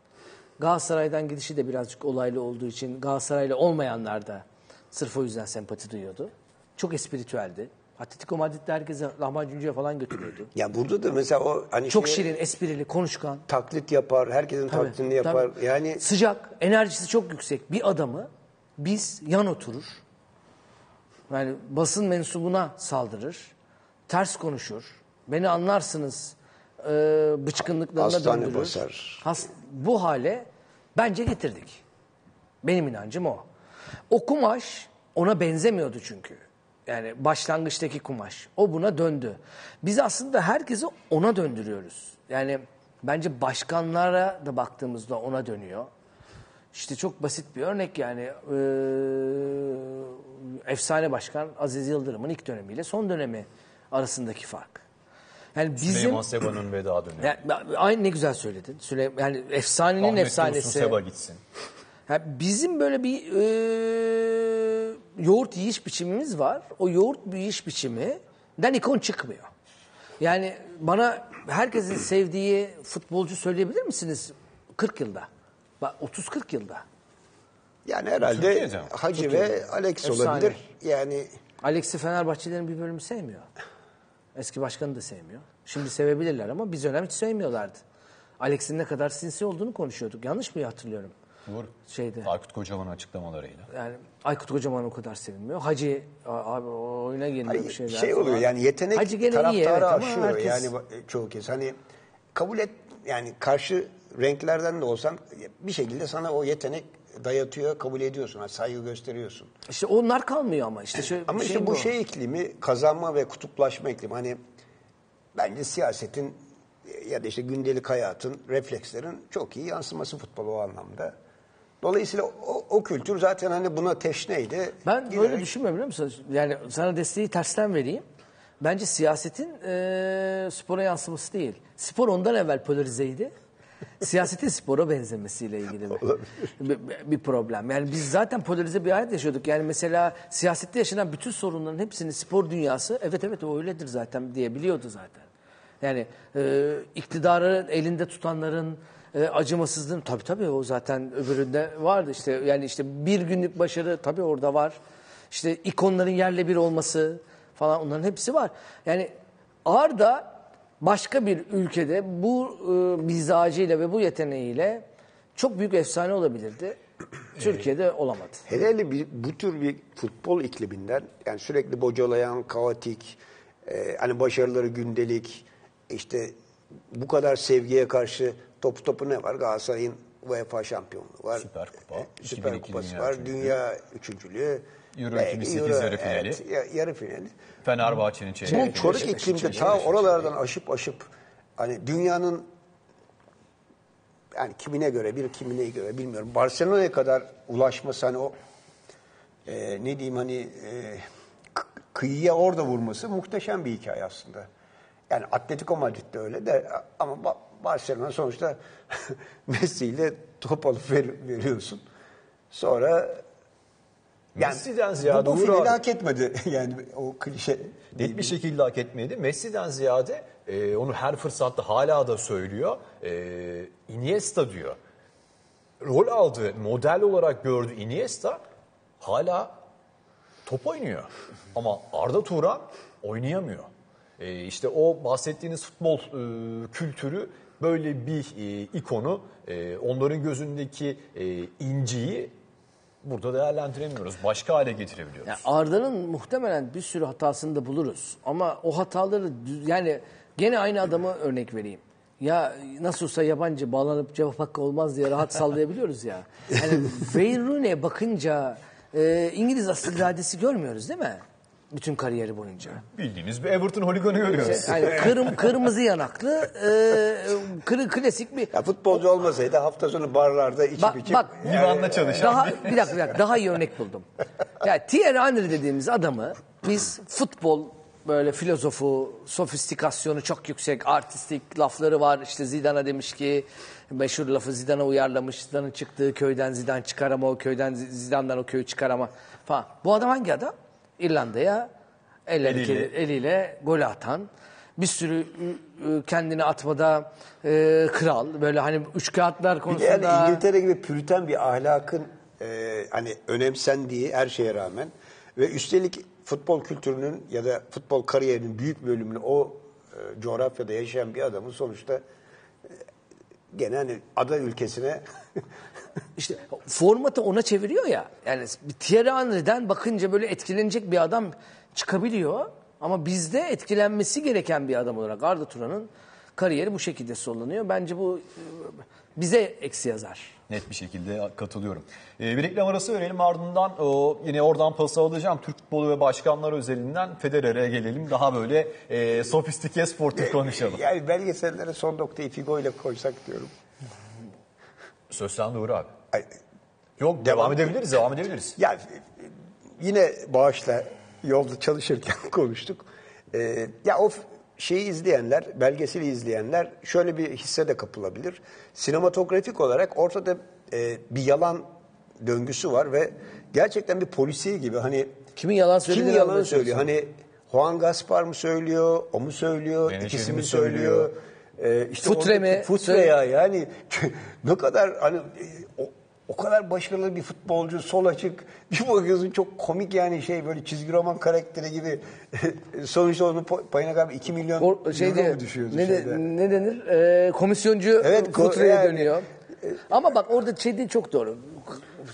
Galatasaray'dan gidişi de birazcık olaylı olduğu için Galatasaraylı olmayanlar da sırf o yüzden sempati duyuyordu. Çok espiritüeldi. Atletico Madrid'de herkese lahmacuncuya falan götürüyordu. Ya burada da mesela o hani çok şirin, esprili, konuşkan. Taklit yapar, herkesin tabii, taklidini yapar. Tabii. Yani sıcak, enerjisi çok yüksek bir adamı biz yan oturur. Yani basın mensubuna saldırır. Ters konuşur. Beni anlarsınız e, bıçkınlıklarına hastane döndürür. Basar. Has, bu hale bence getirdik. Benim inancım o. O kumaş ona benzemiyordu çünkü. Yani başlangıçtaki kumaş. O buna döndü. Biz aslında herkesi ona döndürüyoruz. Yani bence başkanlara da baktığımızda ona dönüyor. İşte çok basit bir örnek yani. Ee, efsane başkan Aziz Yıldırım'ın ilk dönemiyle son dönemi arasındaki fark. Yani bizim Süleyman Seba'nın veda dönemi. Yani, aynı ne güzel söyledin. Süley yani efsanenin Ahmet efsanesi. Ahmet Dursun Seba gitsin. Yani bizim böyle bir e, yoğurt yiyiş biçimimiz var. O yoğurt yiyiş biçiminden ikon çıkmıyor. Yani bana herkesin sevdiği futbolcu söyleyebilir misiniz kırk yılda? Bak otuz kırk yılda. Yani herhalde Hacı Türkiye'de ve Alex efsane olabilir. Yani Alex'i Fenerbahçelerin bir bölümü sevmiyor. Eski başkanı da sevmiyor. Şimdi sevebilirler ama biz önem hiç sevmiyorlardı. Alex'in ne kadar sinsi olduğunu konuşuyorduk. Yanlış mı hatırlıyorum? Doğru. Şeyde. Aykut Kocaman'ın açıklamalarıyla. Yani Aykut Kocaman o kadar sevilmiyor. Hacı abi oyuna geliyor bir şeyler. Şey oluyor falan. Yani yetenek taraftarı iyi, evet, aşıyor. Herkes... Yani çoğu kez hani kabul et yani karşı renklerden de olsan bir şekilde sana o yetenek dayatıyor, kabul ediyorsun, saygı gösteriyorsun. İşte onlar kalmıyor ama işte şöyle ama işte bu şey iklimi, kazanma ve kutuplaşma iklimi hani bence siyasetin ya da işte gündelik hayatın, reflekslerin çok iyi yansıması futbol o anlamda. Dolayısıyla o, o kültür zaten hani buna teşneydi. Ben giderek... böyle düşünmüyorum biliyor musun? Yani sana desteği tersten vereyim. Bence siyasetin e, spora yansıması değil. Spor ondan evvel polarizeydi. Siyasetin spora benzemesiyle ilgili bir, bir problem. Yani biz zaten polarize bir hayat yaşıyorduk. Yani mesela siyasette yaşanan bütün sorunların hepsini spor dünyası evet evet o öyledir zaten diyebiliyordu zaten. Yani e, iktidarı elinde tutanların e, acımasızlığın tabii tabii o zaten öbüründe vardı işte. Yani işte bir günlük başarı tabii orada var. İşte ikonların yerle bir olması falan onların hepsi var. Yani Arda başka bir ülkede bu e, mizacıyla ve bu yeteneğiyle çok büyük efsane olabilirdi. Türkiye'de olamadı. Hele hele bir, bu tür bir futbol ikliminden yani sürekli bocalayan, kaotik, e, hani başarıları gündelik, işte bu kadar sevgiye karşı topu topu ne var? Galatasaray'ın UEFA şampiyonluğu var. Süper Kupa. E, Süper Kupası var. Üçüncülüğü. Dünya üçüncülüğü. Euro iki bin sekiz yarı evet, finali. Yarı finali. Fenerbahçe'nin çeyreği. Bu çoruk iklimde ta oralardan aşıp aşıp hani dünyanın yani kimine göre bir kimine göre bilmiyorum. Barcelona'ya kadar ulaşması hani o e, ne diyeyim hani e, kıyıya orada vurması muhteşem bir hikaye aslında. Yani Atletico Madrid'de öyle de ama Barcelona sonuçta Messi ile top alıp ver, veriyorsun. Sonra yani Messi'den ziyade bu finali hak etmedi. Yani o klişe net bir şekilde hak etmedi. Messi'den ziyade e, onu her fırsatta hala da söylüyor. E, Iniesta diyor. Rol aldı, model olarak gördü Iniesta. Hala top oynuyor. Ama Arda Turan oynayamıyor. E, işte o bahsettiğiniz futbol e, kültürü böyle bir e, ikonu. E, onların gözündeki e, inciyi burada değerlendiremiyoruz. Başka hale getirebiliyoruz. Yani Arda'nın muhtemelen bir sürü hatasını da buluruz. Ama o hataları yani gene aynı adamı örnek vereyim. Ya nasıl olsa yabancı bağlanıp cevap hakkı olmaz diye rahat sallayabiliyoruz ya. Yani Wayne Rooney'e bakınca e, İngiliz asıl iradesi görmüyoruz değil mi? Bütün kariyeri boyunca. Bildiğiniz bir Everton holiganı görüyoruz. Yani kırm, kırmızı yanaklı, e, kır, klasik bir... Ya futbolcu olmasaydı hafta sonu barlarda içip ba, içip... Bak, yani, çalışan daha, bir, dakika, bir dakika, daha iyi örnek buldum. Yani Thierry Henry dediğimiz adamı biz futbol böyle filozofu, sofistikasyonu çok yüksek, artistik lafları var. İşte Zidane'a demiş ki, meşhur lafı Zidane'a uyarlamış, Zidane'ın çıktığı köyden Zidane çıkar ama o köyden Zidane'dan o köyü çıkar ama falan. Bu adam hangi adam? İrlanda'ya eliyle, eliyle. eliyle gol atan, bir sürü kendini atmada e, kral, böyle hani üçkağıtlar konusunda... Bir de yani İngiltere gibi püriten bir ahlakın e, hani önemsendiği her şeye rağmen ve üstelik futbol kültürünün ya da futbol kariyerinin büyük bölümünü o e, coğrafyada yaşayan bir adamın sonuçta e, gene hani ada ülkesine... İşte formatı ona çeviriyor ya. Yani Thierry Henry'den bakınca böyle etkilenecek bir adam çıkabiliyor. Ama bizde etkilenmesi gereken bir adam olarak Arda Turan'ın kariyeri bu şekilde sonlanıyor. Bence bu bize eksi yazar. Net bir şekilde katılıyorum. Bir reklam arası verelim ardından yine oradan pası alacağım. Türk futbolu ve başkanlar özelinden Federer'e gelelim. Daha böyle e, sofistike sportif konuşalım. Yani belgesellere son noktayı Figo ile koysak diyorum. Söz sen doğru abi. Ay, Yok devam, devam edebiliriz, devam edebiliriz. Ya yine Bağış'la yolda çalışırken konuştuk. Ee, ya o şeyi izleyenler, belgeseli izleyenler şöyle bir hisse de kapılabilir. Sinematografik olarak ortada e, bir yalan döngüsü var ve gerçekten bir polisiye gibi hani kimin yalan söylediğini kim yalan söylüyor? Hani Juan Gaspar mı söylüyor, o mu söylüyor, Beni ikisi mi söylüyor? söylüyor. Ee, işte Futre mi? Futre ya yani ne kadar hani o, o kadar başarılı bir futbolcu sol açık bir bakıyorsun çok komik yani şey böyle çizgi roman karakteri gibi sonuçta onun payına galiba iki milyon o, şeyde, euro mu düşüyordu? Ne, şeyde? ne denir? Ee, komisyoncu evet, Futre'ye yani, dönüyor. E, Ama bak orada şey değil çok doğru.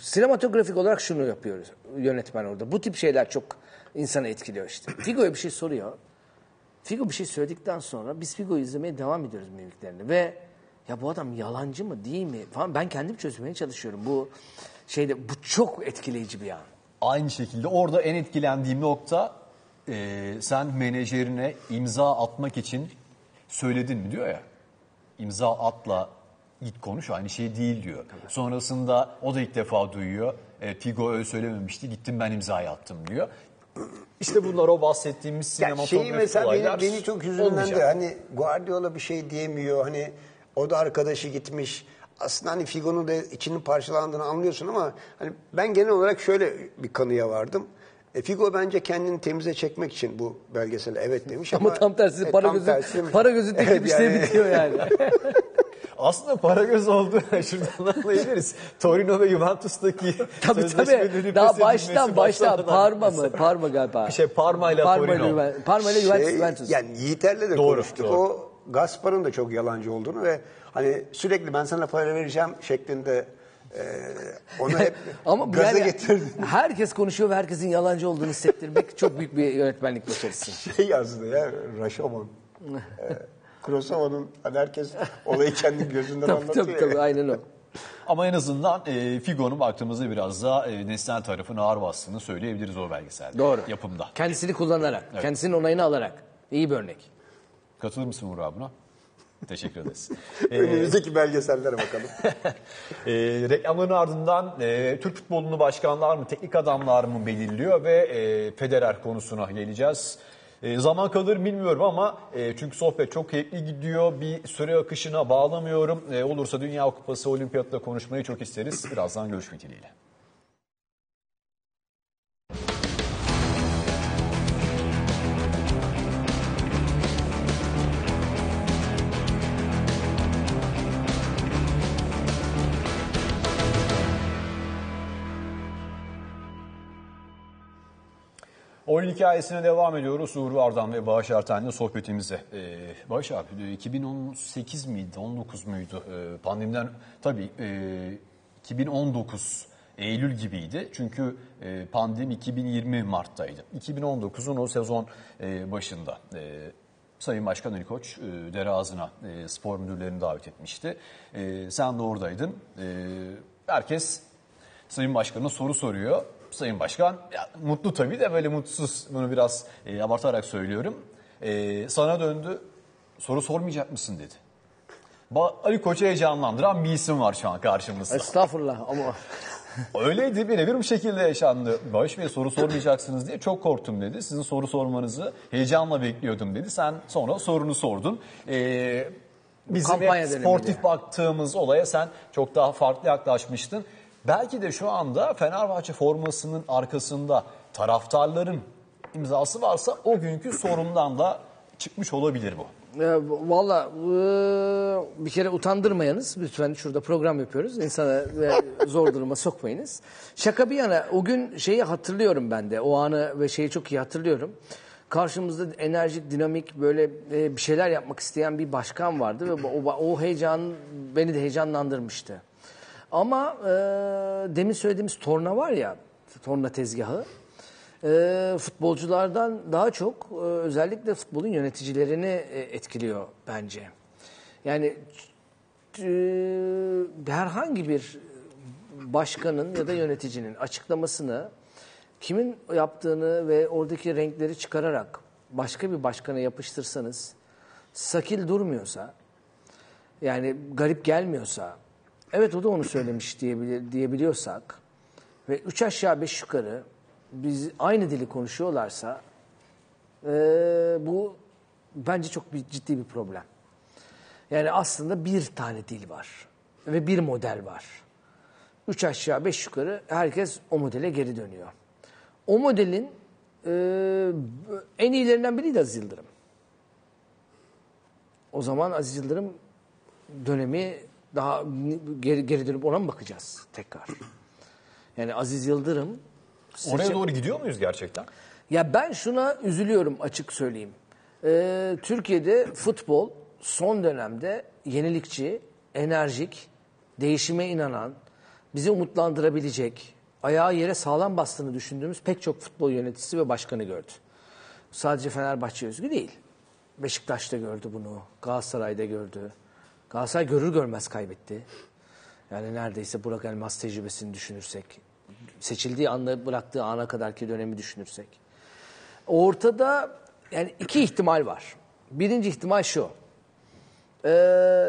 Sinematografik olarak şunu yapıyoruz yönetmen orada. Bu tip şeyler çok insanı etkiliyor işte. Figo'ya bir şey soruyor. Figo bir şey söyledikten sonra biz Figo'yu izlemeye devam ediyoruz mimiklerini ve ya bu adam yalancı mı değil mi falan ben kendim çözmeye çalışıyorum. Bu şeyde bu çok etkileyici bir an. Aynı şekilde orada en etkilendiğim nokta e, sen menajerine imza atmak için söyledin mi diyor ya. İmza atla git konuş aynı şey değil diyor. Tabii. Sonrasında o da ilk defa duyuyor. E, Figo öyle söylememişti gittim ben imzayı attım diyor. İşte bunlar o bahsettiğimiz sinematografik olaylar. Şeyi mesela beni, beni çok hüzünlendi. Hani Guardiola bir şey diyemiyor. Hani Orada arkadaşı gitmiş. Aslında hani Figo'nun da içinin parçalandığını anlıyorsun ama hani ben genel olarak şöyle bir kanıya vardım. E, Figo bence kendini temize çekmek için bu belgesele evet demiş ama, ama tam tersi e, para, tam gözü, tersi para gözü tek evet, bir şey yani. Bitiyor yani. Aslında para göz oldu. Şuradan anlayabiliriz. Torino ve Juventus'taki tabii tabii. Daha baştan baştan Parma mı? Parma galiba. Bir şey Parma ile Torino. Parma ile Juventus. Şey, yani Yiğiter'le de doğru, konuştuk. Doğru. O Gaspar'ın da çok yalancı olduğunu ve hani sürekli ben sana para vereceğim şeklinde e, onu hep ama gaza yani, getirdin. Herkes konuşuyor ve herkesin yalancı olduğunu hissettirmek çok büyük bir yönetmenlik başarısı. Şey yazdı ya Rashomon. e, Kurosawa'nın hani herkes olayı kendi gözünden tabii, anlatıyor. Tabii tabii aynen o. Ama en azından e, Figo'nun baktığımızda biraz da e, nesnel tarafın ağır bastığını söyleyebiliriz o belgeselde. Doğru. Yapımda. Kendisini kullanarak, evet. Kendisinin onayını alarak. İyi bir örnek. Katılır mısın Uğur abi buna? Teşekkür ederiz. Önümüzdeki belgesellere bakalım. e, reklamların ardından e, Türk futbolunu başkanlar mı, teknik adamlar mı belirliyor ve e, Federer konusuna geleceğiz. E, zaman kalır bilmiyorum ama e, çünkü sohbet çok keyifli gidiyor. Bir süre akışına bağlamıyorum. E, olursa Dünya Kupası, Olimpiyat'ta konuşmayı çok isteriz. Birazdan görüşmek dileğiyle. Oyun hikayesine devam ediyoruz. Uğur Ardan ve Bağış Erten'le sohbetimize. Ee, Bağış abi iki bin on sekiz miydi, on dokuz muydu? Ee, pandemiden tabii e, iki bin on dokuz Eylül gibiydi. Çünkü e, pandemi iki bin yirmi Mart'taydı. iki bin on dokuzun o sezon e, başında e, Sayın Başkan Ali Koç e, dere ağzına e, spor müdürlerini davet etmişti. E, sen de oradaydın. E, herkes Sayın Başkan'a soru soruyor. Sayın Başkan ya, mutlu tabii de böyle mutsuz, bunu biraz e, abartarak söylüyorum. E, sana döndü, soru sormayacak mısın dedi. Ba Ali Koç'u heyecanlandıran bir isim var şu an karşımızda. Estağfurullah ama... Öyleydi, birebir bir şekilde yaşandı. Barış Bey soru sormayacaksınız diye çok korktum dedi. Sizin soru sormanızı heyecanla bekliyordum dedi. Sen sonra sorunu sordun. E, bizim sportif ya. Baktığımız olaya sen çok daha farklı yaklaşmıştın. Belki de şu anda Fenerbahçe formasının arkasında taraftarların imzası varsa o günkü sorumdan da çıkmış olabilir bu. E, Valla e, bir kere utandırmayanız. Lütfen şurada program yapıyoruz. İnsana e, zor duruma sokmayınız. Şaka bir yana o gün şeyi hatırlıyorum ben de. O anı ve şeyi çok iyi hatırlıyorum. Karşımızda enerjik, dinamik böyle e, bir şeyler yapmak isteyen bir başkan vardı. Ve o, o heyecan beni de heyecanlandırmıştı. Ama e, demin söylediğimiz torna var ya, torna tezgahı, e, futbolculardan daha çok e, özellikle futbolun yöneticilerini e, etkiliyor bence. Yani e, herhangi bir başkanın ya da yöneticinin açıklamasını kimin yaptığını ve oradaki renkleri çıkararak başka bir başkana yapıştırsanız, sakil durmuyorsa, yani garip gelmiyorsa, evet o da onu söylemiş diyebilir, diyebiliyorsak ve üç aşağı beş yukarı biz aynı dili konuşuyorlarsa e, bu bence çok bir, ciddi bir problem. Yani aslında bir tane dil var ve bir model var. Üç aşağı beş yukarı herkes o modele geri dönüyor. O modelin e, en iyilerinden biriydi Aziz Yıldırım. O zaman Aziz Yıldırım dönemi... Daha geri, geri dönüp ona mı bakacağız tekrar? Yani Aziz Yıldırım... Seçim... Oraya doğru gidiyor muyuz gerçekten? Ya ben şuna üzülüyorum açık söyleyeyim. Ee, Türkiye'de futbol son dönemde yenilikçi, enerjik, değişime inanan, bizi umutlandırabilecek, ayağı yere sağlam bastığını düşündüğümüz pek çok futbol yöneticisi ve başkanı gördü. Sadece Fenerbahçe özgü değil. Beşiktaş'ta gördü bunu, Galatasaray'da gördü. Galatasaray görür görmez kaybetti. Yani neredeyse Burak Elmas tecrübesini düşünürsek, seçildiği anla bıraktığı ana kadarki dönemi düşünürsek. Ortada yani iki ihtimal var. Birinci ihtimal şu. Ee,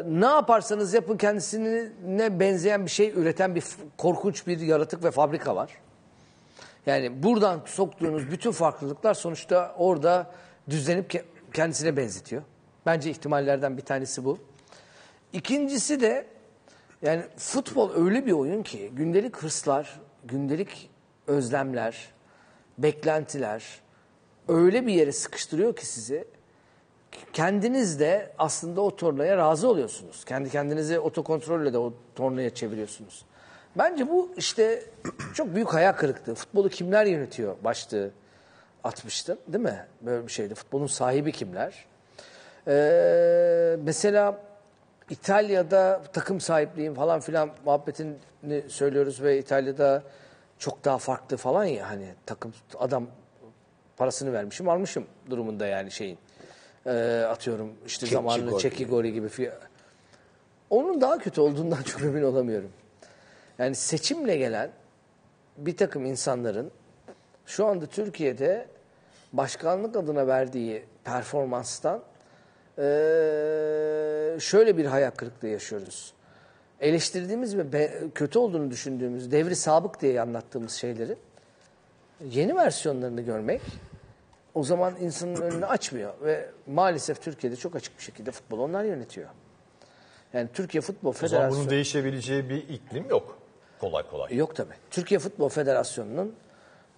ne yaparsanız yapın kendisine benzeyen bir şey üreten bir korkunç bir yaratık ve fabrika var. Yani buradan soktuğunuz bütün farklılıklar sonuçta orada düzlenip kendisine benzetiyor. Bence ihtimallerden bir tanesi bu. İkincisi de yani futbol öyle bir oyun ki gündelik hırslar, gündelik özlemler, beklentiler öyle bir yere sıkıştırıyor ki sizi, kendiniz de aslında o tornaya razı oluyorsunuz. Kendi kendinizi otokontrolle de o tornaya çeviriyorsunuz. Bence bu işte çok büyük hayal kırıklığı. Futbolu kimler yönetiyor başlığı atmıştım değil mi? Böyle bir şeydi. Futbolun sahibi kimler? Ee, mesela İtalya'da takım sahipliğim falan filan muhabbetini söylüyoruz ve İtalya'da çok daha farklı falan ya, hani takım adam parasını vermişim almışım durumunda yani şeyin. E, atıyorum işte zamanlı Çekigori gibi. gibi. Onun daha kötü olduğundan çok emin olamıyorum. Yani seçimle gelen bir takım insanların şu anda Türkiye'de başkanlık adına verdiği performanstan e, şöyle bir hayal kırıklığı yaşıyoruz. Eleştirdiğimiz ve be, kötü olduğunu düşündüğümüz, devri sabık diye anlattığımız şeylerin yeni versiyonlarını görmek o zaman insanın önünü açmıyor. Ve maalesef Türkiye'de çok açık bir şekilde futbol onlar yönetiyor. Yani Türkiye Futbol Federasyonu... O zaman bunun değişebileceği bir iklim yok. Kolay kolay. Yok tabii. Türkiye Futbol Federasyonu'nun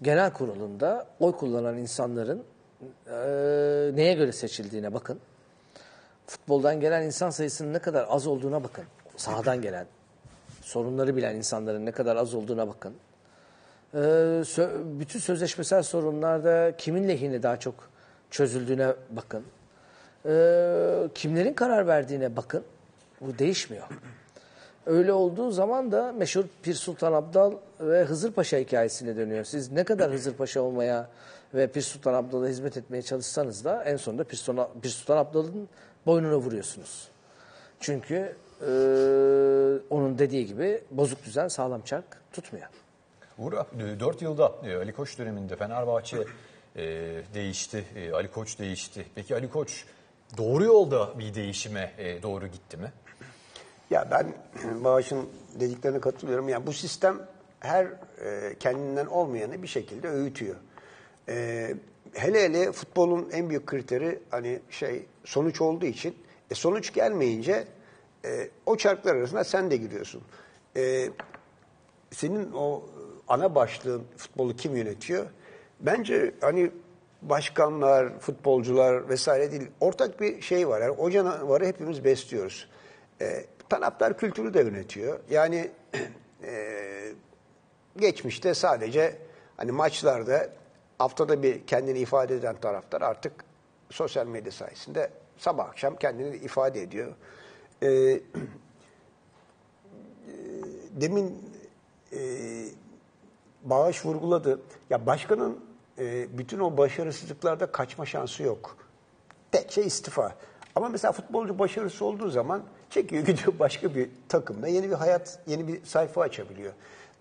genel kurulunda oy kullanan insanların e, neye göre seçildiğine bakın. Futboldan gelen insan sayısının ne kadar az olduğuna bakın. Sahadan gelen, sorunları bilen insanların ne kadar az olduğuna bakın. Bütün sözleşmesel sorunlarda kimin lehine daha çok çözüldüğüne bakın. Kimlerin karar verdiğine bakın. Bu değişmiyor. Öyle olduğu zaman da meşhur Pir Sultan Abdal ve Hızır Paşa hikayesine dönüyor. Siz ne kadar Hızır Paşa olmaya ve Pir Sultan Abdal'a hizmet etmeye çalışsanız da en sonunda Pir Sultan Abdal'ın boynuna vuruyorsunuz. Çünkü e, onun dediği gibi bozuk düzen sağlam çark tutmuyor. Burak, dört yılda Ali Koç döneminde Fenerbahçe e, değişti, e, Ali Koç değişti. Peki Ali Koç doğru yolda bir değişime e, doğru gitti mi? Ya ben Bağış'ın dediklerine katılıyorum. Yani bu sistem her e, kendinden olmayanı bir şekilde öğütüyor. E, hele hele futbolun en büyük kriteri hani şey sonuç olduğu için e, sonuç gelmeyince e, o çarklar arasında sen de giriyorsun. E, senin o ana başlığın futbolu kim yönetiyor? Bence hani başkanlar, futbolcular vesaire değil. Ortak bir şey var. Yani o canavarı hepimiz besliyoruz. E, taraftar kültürü de yönetiyor. Yani e, geçmişte sadece hani maçlarda haftada bir kendini ifade eden taraftar artık sosyal medya sayesinde sabah akşam kendini ifade ediyor. E, e, demin e, Bağış vurguladı. Ya başkanın e, bütün o başarısızlıklarda kaçma şansı yok. Tek şey istifa. Ama mesela futbolcu başarısı olduğu zaman çekiyor gidiyor başka bir takımda yeni bir hayat, yeni bir sayfa açabiliyor.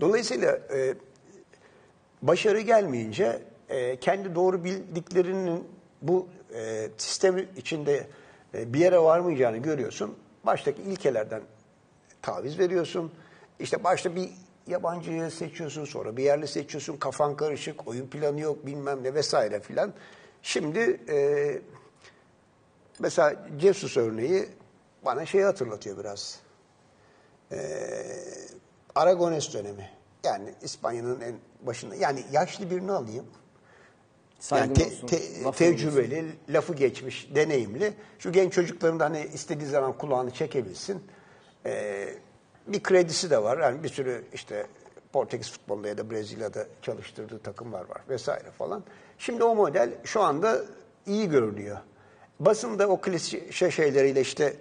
Dolayısıyla e, başarı gelmeyince e, kendi doğru bildiklerinin bu e, sistem içinde e, bir yere varmayacağını görüyorsun. Baştaki ilkelerden taviz veriyorsun. İşte başta bir yabancıyı seçiyorsun, sonra bir yerli seçiyorsun, kafan karışık, oyun planı yok bilmem ne vesaire filan. Şimdi e, mesela Jesus örneği bana şeyi hatırlatıyor biraz. E, Aragones dönemi. Yani İspanya'nın en başında. Yani yaşlı birini alayım. Yani te, te, lafı tecrübeli, olsun. Lafı geçmiş, deneyimli. Şu genç çocukların da hani istediği zaman kulağını çekebilsin. Evet. Bir kredisi de var. Yani bir sürü işte Portekiz futbolunda ya da Brezilya'da çalıştırdığı takımlar var vesaire falan. Şimdi o model şu anda iyi görünüyor. Basında o klişe şeyleriyle işte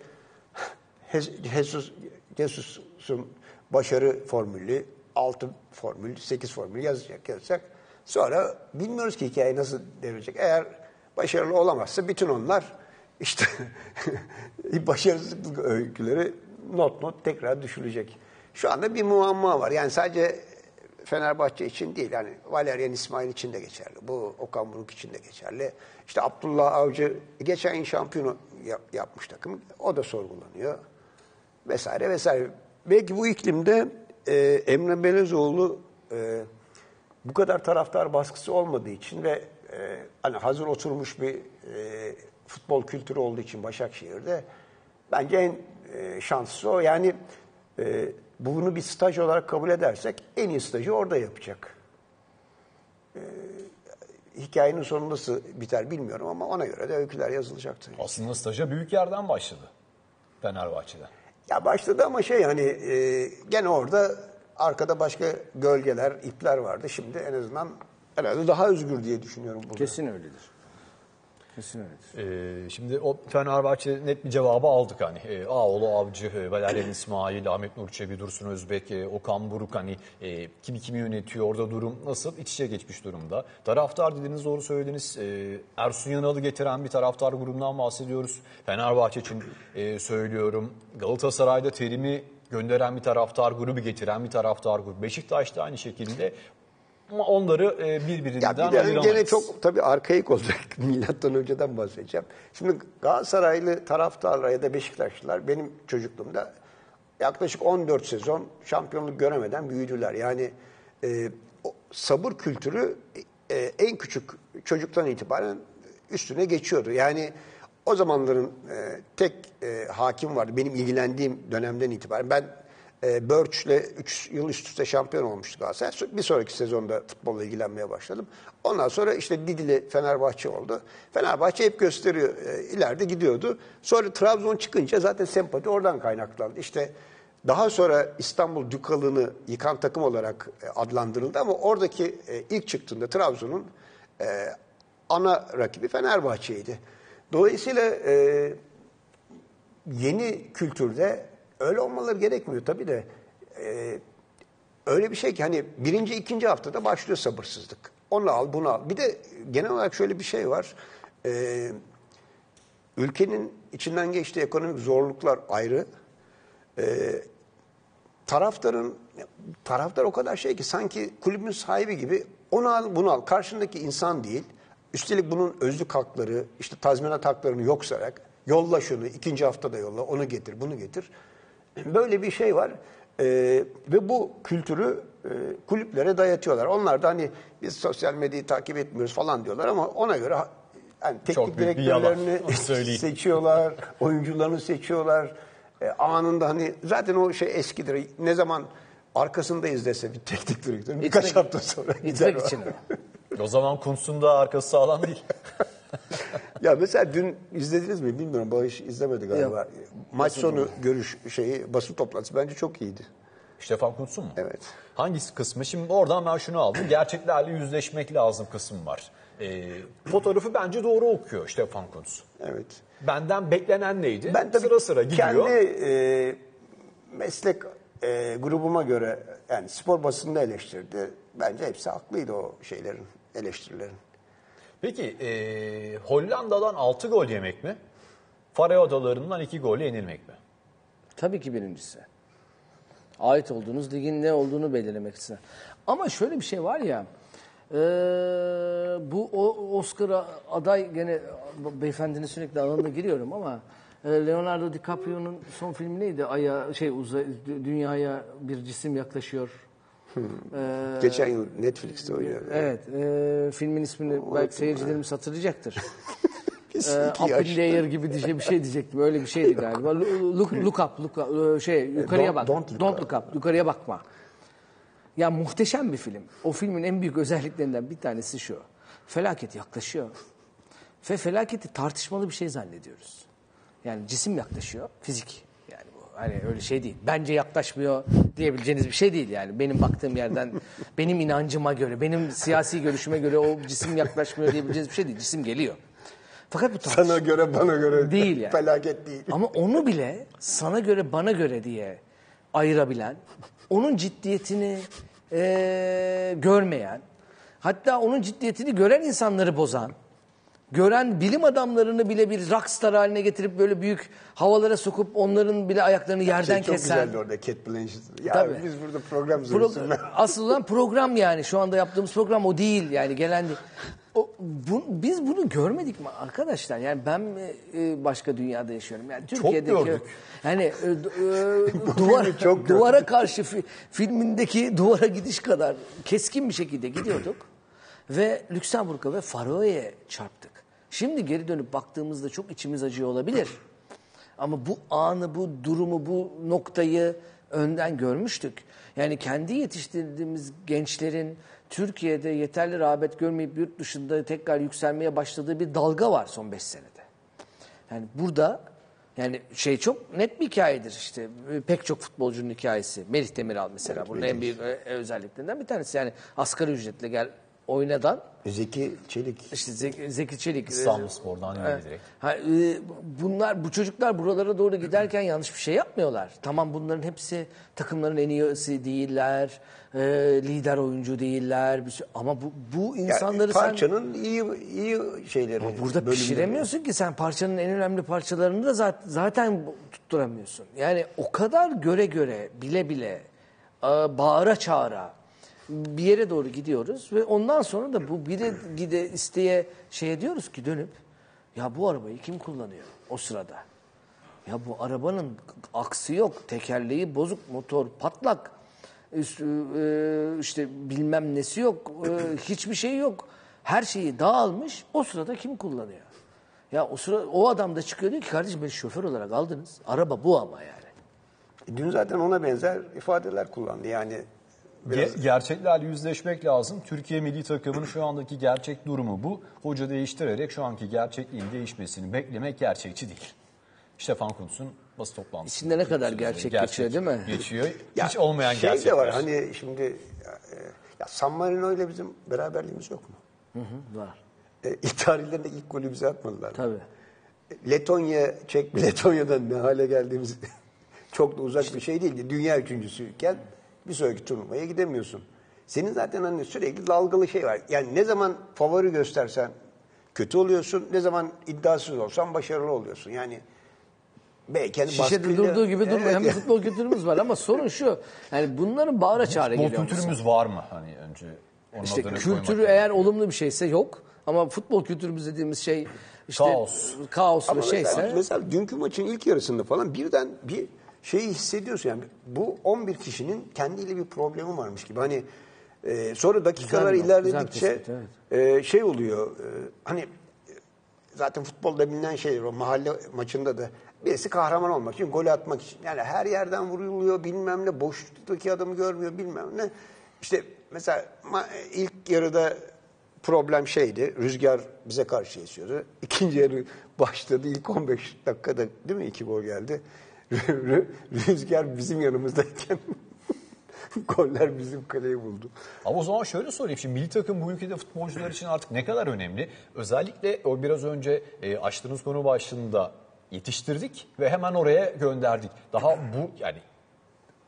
Jesus, Jesus'un başarı formülü, altı formül, sekiz formülü yazacak yazacak. Sonra bilmiyoruz ki hikaye nasıl devrilecek. Eğer başarılı olamazsa bütün onlar işte başarısızlık öyküleri not not tekrar düşülecek. Şu anda bir muamma var. Yani sadece Fenerbahçe için değil. Yani Valerian İsmail için de geçerli. Bu Okan Buruk için de geçerli. İşte Abdullah Avcı geçen yıl şampiyonu yap, yapmış takım. O da sorgulanıyor. Vesaire vesaire. Belki bu iklimde e, Emre Belezoğlu e, bu kadar taraftar baskısı olmadığı için ve e, hani hazır oturmuş bir e, futbol kültürü olduğu için Başakşehir'de bence en e, şansı o. Yani e, bunu bir staj olarak kabul edersek en iyi stajı orada yapacak. E, hikayenin sonu nasıl biter bilmiyorum ama ona göre de öyküler yazılacaktır. Aslında staja büyük yerden başladı Fenerbahçe'den. Ya başladı ama şey hani e, gene orada arkada başka gölgeler, ipler vardı. Şimdi en azından herhalde daha özgür diye düşünüyorum burada. Kesin öyledir. Kesin öyledir. Ee, şimdi o Fenerbahçe'de net bir cevabı aldık hani. E, Ağoğlu, Avcı, e, Valerian İsmail, Ahmet Nur Çebi, Dursun Özbek, e, Okan Buruk hani e, kimi kimi yönetiyor, orada durum nasıl? İç içe geçmiş durumda. Taraftar dediğiniz doğru söylediniz. E, Ersun Yanal'ı getiren bir taraftar grubundan bahsediyoruz. Fenerbahçe için e, söylüyorum. Galatasaray'da Terim'i gönderen bir taraftar grubu, getiren bir taraftar grubu. Beşiktaş'ta aynı şekilde. Ama onları birbirinden ya bir ayıramayız. Gene çok tabii arkaik olacak. Milattan önceden bahsedeceğim. Şimdi Galatasaraylı taraftarlar ya da Beşiktaşlılar benim çocukluğumda yaklaşık on dört sezon şampiyonluk göremeden büyüdüler. Yani e, sabır kültürü e, en küçük çocuktan itibaren üstüne geçiyordu. Yani o zamanların e, tek e, hakim vardı benim ilgilendiğim dönemden itibaren. Ben Börç'le üç yıl üst üste şampiyon olmuştu Galatasaray. Bir sonraki sezonda futbolla ilgilenmeye başladım. Ondan sonra işte Didili Fenerbahçe oldu. Fenerbahçe hep gösteriyor. İleride gidiyordu. Sonra Trabzon çıkınca zaten sempati oradan kaynaklandı. İşte daha sonra İstanbul Dükalı'nı yıkan takım olarak adlandırıldı ama oradaki ilk çıktığında Trabzon'un ana rakibi Fenerbahçe'ydi. Dolayısıyla yeni kültürde öyle olmaları gerekmiyor tabii de e, öyle bir şey ki hani birinci ikinci haftada başlıyor sabırsızlık. Onu al bunu al. Bir de genel olarak şöyle bir şey var. E, ülkenin içinden geçtiği ekonomik zorluklar ayrı. E, taraftarın taraftar o kadar şey ki sanki kulübün sahibi gibi onu al bunu al. Karşındaki insan değil. Üstelik bunun özlük hakları işte tazminat haklarını yok sayarak yolla şunu ikinci haftada yolla onu getir bunu getir. Böyle bir şey var ee, ve bu kültürü e, kulüplere dayatıyorlar. Onlar da hani biz sosyal medyayı takip etmiyoruz falan diyorlar ama ona göre yani teknik direktörlerini seçiyorlar, oyuncularını seçiyorlar. E, anında hani zaten o şey eskidir. Ne zaman arkasındayız dese bir teknik direktörün birkaç hafta sonra gider o. O zaman Kuntz'un da arkası sağlam değil. Ya mesela dün izlediniz mi bilmiyorum. Barış izlemedi galiba. Ya, maç sonu mi? Görüş şeyi basın toplantısı bence çok iyiydi. Stefan Kuntz'un mu? Evet. Hangisi kısmı? Şimdi oradan ben şunu aldım. Gerçeklerle yüzleşmek lazım kısmı var. E, fotoğrafı bence doğru okuyor Stefan Kuntz. Evet. Benden beklenen neydi? Ben tabii sıra sıra gidiyor. Kendi e, meslek e, grubuma göre yani spor basını eleştirdi. Bence hepsi haklıydı o şeylerin, eleştirilerin. Peki e, Hollanda'dan altı gol yemek mi? Faroe Adaları'ndan iki golle yenilmek mi? Tabii ki birincisi. Ait olduğunuz ligin ne olduğunu belirlemek için. Ama şöyle bir şey var ya, e, bu Oscar'a aday gene beyefendinin sürekli alanına giriyorum ama Leonardo DiCaprio'nun son filmi neydi? Aya şey uzay, dünyaya bir cisim yaklaşıyor. Hmm. Ee, Geçen yıl Netflix'te oynadı. Evet. E, filmin ismini o, belki seyircilerimiz ha. hatırlayacaktır. Uplayer gibi diye bir şey diyecektim. Öyle bir şeydi galiba. Look, look up. Look, şey, yukarıya bak. Don't, don't, look, don't look up. Yukarıya bakma. Ya muhteşem bir film. O filmin en büyük özelliklerinden bir tanesi şu. Felaket yaklaşıyor. Ve felaketi tartışmalı bir şey zannediyoruz. Yani cisim yaklaşıyor. Fizik. Hani öyle şey değil. Bence yaklaşmıyor diyebileceğiniz bir şey değil yani. Benim baktığım yerden, benim inancıma göre, benim siyasi görüşüme göre o cisim yaklaşmıyor diyebileceğiniz bir şey değil. Cisim geliyor. Fakat bu tartışma. Sana göre, bana göre değil yani. Felaket değil. Ama onu bile sana göre, bana göre diye ayırabilen, onun ciddiyetini e, görmeyen, hatta onun ciddiyetini gören insanları bozan, gören bilim adamlarını bile bir rockstar haline getirip böyle büyük havalara sokup onların bile ayaklarını ya yerden şey çok kesen. Çok güzeldi orada Cate Blanchett. Ya tabii. Biz burada program zorunda. Pro Asıl olan program yani. Şu anda yaptığımız program o değil. Yani gelen değil. O, bu, biz bunu görmedik mi arkadaşlar? Yani ben e, başka dünyada yaşıyorum. Yani Türkiye'deki, çok gördük. Yani e, e, duvar, çok duvara gördük. Karşı fi, filmindeki duvara gidiş kadar keskin bir şekilde gidiyorduk. Ve Lüksemburg'a ve Faroe'ye çarptık. Şimdi geri dönüp baktığımızda çok içimiz acıyor olabilir. Ama bu anı, bu durumu, bu noktayı önden görmüştük. Yani kendi yetiştirdiğimiz gençlerin Türkiye'de yeterli rağbet görmeyip yurt dışında tekrar yükselmeye başladığı bir dalga var son beş senede. Yani burada yani şey çok net bir hikayedir işte. Pek çok futbolcunun hikayesi. Melih Demiral mesela evet, bunun en büyük özelliklerinden bir tanesi. Yani asgari ücretle gel oynadan. Zeki Çelik. İşte Zeki, Zeki Çelik. İstanbulspor'dan öyle evet. direkt. Ha, e, bunlar, bu çocuklar buralara doğru giderken yanlış bir şey yapmıyorlar. Tamam bunların hepsi takımların en iyisi değiller, e, lider oyuncu değiller. Bir şey. Ama bu, bu insanları yani parçanın sen... Parçanın iyi, iyi şeyleri. Ama burada pişiremiyorsun yani. Ki sen parçanın en önemli parçalarını da zaten, zaten tutturamıyorsun. Yani o kadar göre göre, bile bile, bağıra çağıra. Bir yere doğru gidiyoruz ve ondan sonra da bu bire gide isteye şeye diyoruz ki dönüp ya bu arabayı kim kullanıyor o sırada? Ya bu arabanın aksı yok, tekerleği bozuk, motor patlak, işte bilmem nesi yok, hiçbir şey yok. Her şeyi dağılmış, o sırada kim kullanıyor? Ya o sıra o adam da çıkıyor diyor ki kardeşim beni şoför olarak aldınız, araba bu ama yani. Dün zaten ona benzer ifadeler kullandı yani. Biraz. Gerçeklerle yüzleşmek lazım. Türkiye milli takımının şu andaki gerçek durumu bu. Hoca değiştirerek şu anki gerçekliğin değişmesini beklemek gerçekçi değil. Stefan Kuntz'un basın toplantısı. İçinde ne kadar gerçek, gerçek geçiyor değil mi? Geçiyor. Ya, hiç olmayan şey gerçekler. Şey de var hani şimdi ya, ya San Marino ile bizim beraberliğimiz yok mu? Hı hı, var. E, İtalyanlar ilk golü bize atmadılar. Tabii. Letonya, Çek Letonya'dan ne hale geldiğimiz çok da uzak işte, bir şey değildi. Dünya üçüncüsüyken bir sonraki turnuvaya gidemiyorsun. Senin zaten hani sürekli dalgalı şey var. Yani ne zaman favori göstersen kötü oluyorsun, ne zaman iddiasız olsan başarılı oluyorsun. Yani belki hani şişede baskıyla... durduğu gibi durmuyor. Evet. Hem futbol kültürümüz var ama sorun şu. Yani bunların bağıra çağıra geliyor. Futbol kültürümüz var mı? Hani önce onun işte kültürü eğer yani. Olumlu bir şeyse yok. Ama futbol kültürümüz dediğimiz şey işte kaos, kaos ama ve mesela, şeyse. Mesela dünkü maçın ilk yarısında falan birden bir şeyi hissediyorsun yani bu on bir kişinin kendiyle bir problemi varmış gibi. Hani e, sonra dakikalar güzel, ilerledikçe güzel kesinlikle, evet. e, şey oluyor. E, hani zaten futbolda bilinen şeyler o mahalle maçında da birisi kahraman olmak için, gol atmak için. Yani her yerden vuruluyor bilmem ne, boşluktaki adamı görmüyor bilmem ne. İşte mesela ilk yarıda problem şeydi, rüzgar bize karşı esiyordu. İkinci yarı başladı, ilk on beş dakikada değil mi iki gol geldi. Rüzgar bizim yanımızdayken goller bizim kaleyi buldu. Ama o zaman şöyle sorayım. Şimdi milli takım bu ülkede futbolcular için artık ne kadar önemli? Özellikle o biraz önce e, açtığınız konu başlığında yetiştirdik ve hemen oraya gönderdik. Daha bu yani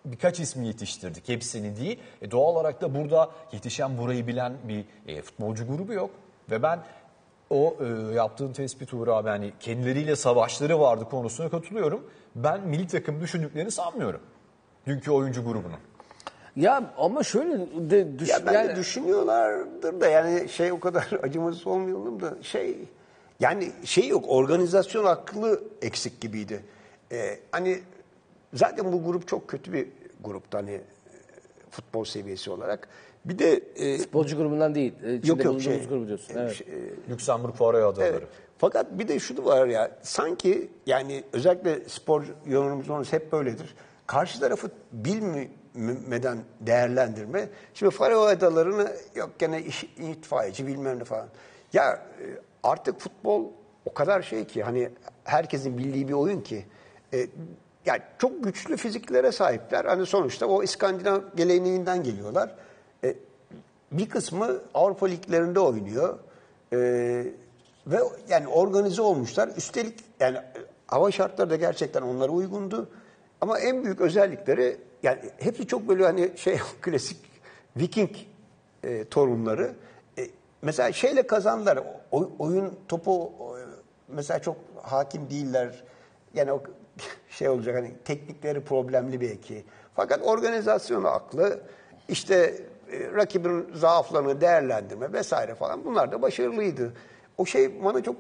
birkaç ismi yetiştirdik. Hepsini değil. E, doğal olarak da burada yetişen burayı bilen bir e, futbolcu grubu yok. Ve ben o e, yaptığın tespit Uğur abi hani kendileriyle savaşları vardı konusuna katılıyorum. Ben milli takım düşündüklerini sanmıyorum. Dünkü oyuncu grubunun. Ya ama şöyle de, düş, ya yani, de düşünüyorlardır da yani şey o kadar acımasız olmayalım da şey yani şey yok organizasyon aklı eksik gibiydi. Ee, hani zaten bu grup çok kötü bir gruptu hani futbol seviyesi olarak. Bir de e, futbolcu grubundan değil. İçinde yok yok şey. Grubu diyorsun. E, evet. Şey, e, Lüksemburg Faroe Adaları. Evet. Fakat bir de şu da var ya sanki yani özellikle spor yorumcularımız hep böyledir. Karşı tarafı bilmeden değerlendirme. Şimdi Faroe Adaları'nı yok gene itfaiyeci bilmem ne falan. Ya artık futbol o kadar şey ki hani herkesin bildiği bir oyun ki. E, yani çok güçlü fiziklere sahipler. Hani sonuçta o İskandinav geleneğinden geliyorlar. E, bir kısmı Avrupa liglerinde oynuyor. Evet. Ve yani organize olmuşlar. Üstelik yani hava şartları da gerçekten onlara uygundu. Ama en büyük özellikleri yani hepsi çok böyle hani şey klasik Viking e, torunları. E, mesela şeyle kazandılar. O, oyun topu mesela çok hakim değiller. Yani o şey olacak hani teknikleri problemli belki. Fakat organizasyonu aklı işte e, rakibin zaaflarını değerlendirme vesaire falan bunlar da başarılıydı. O şey bana çok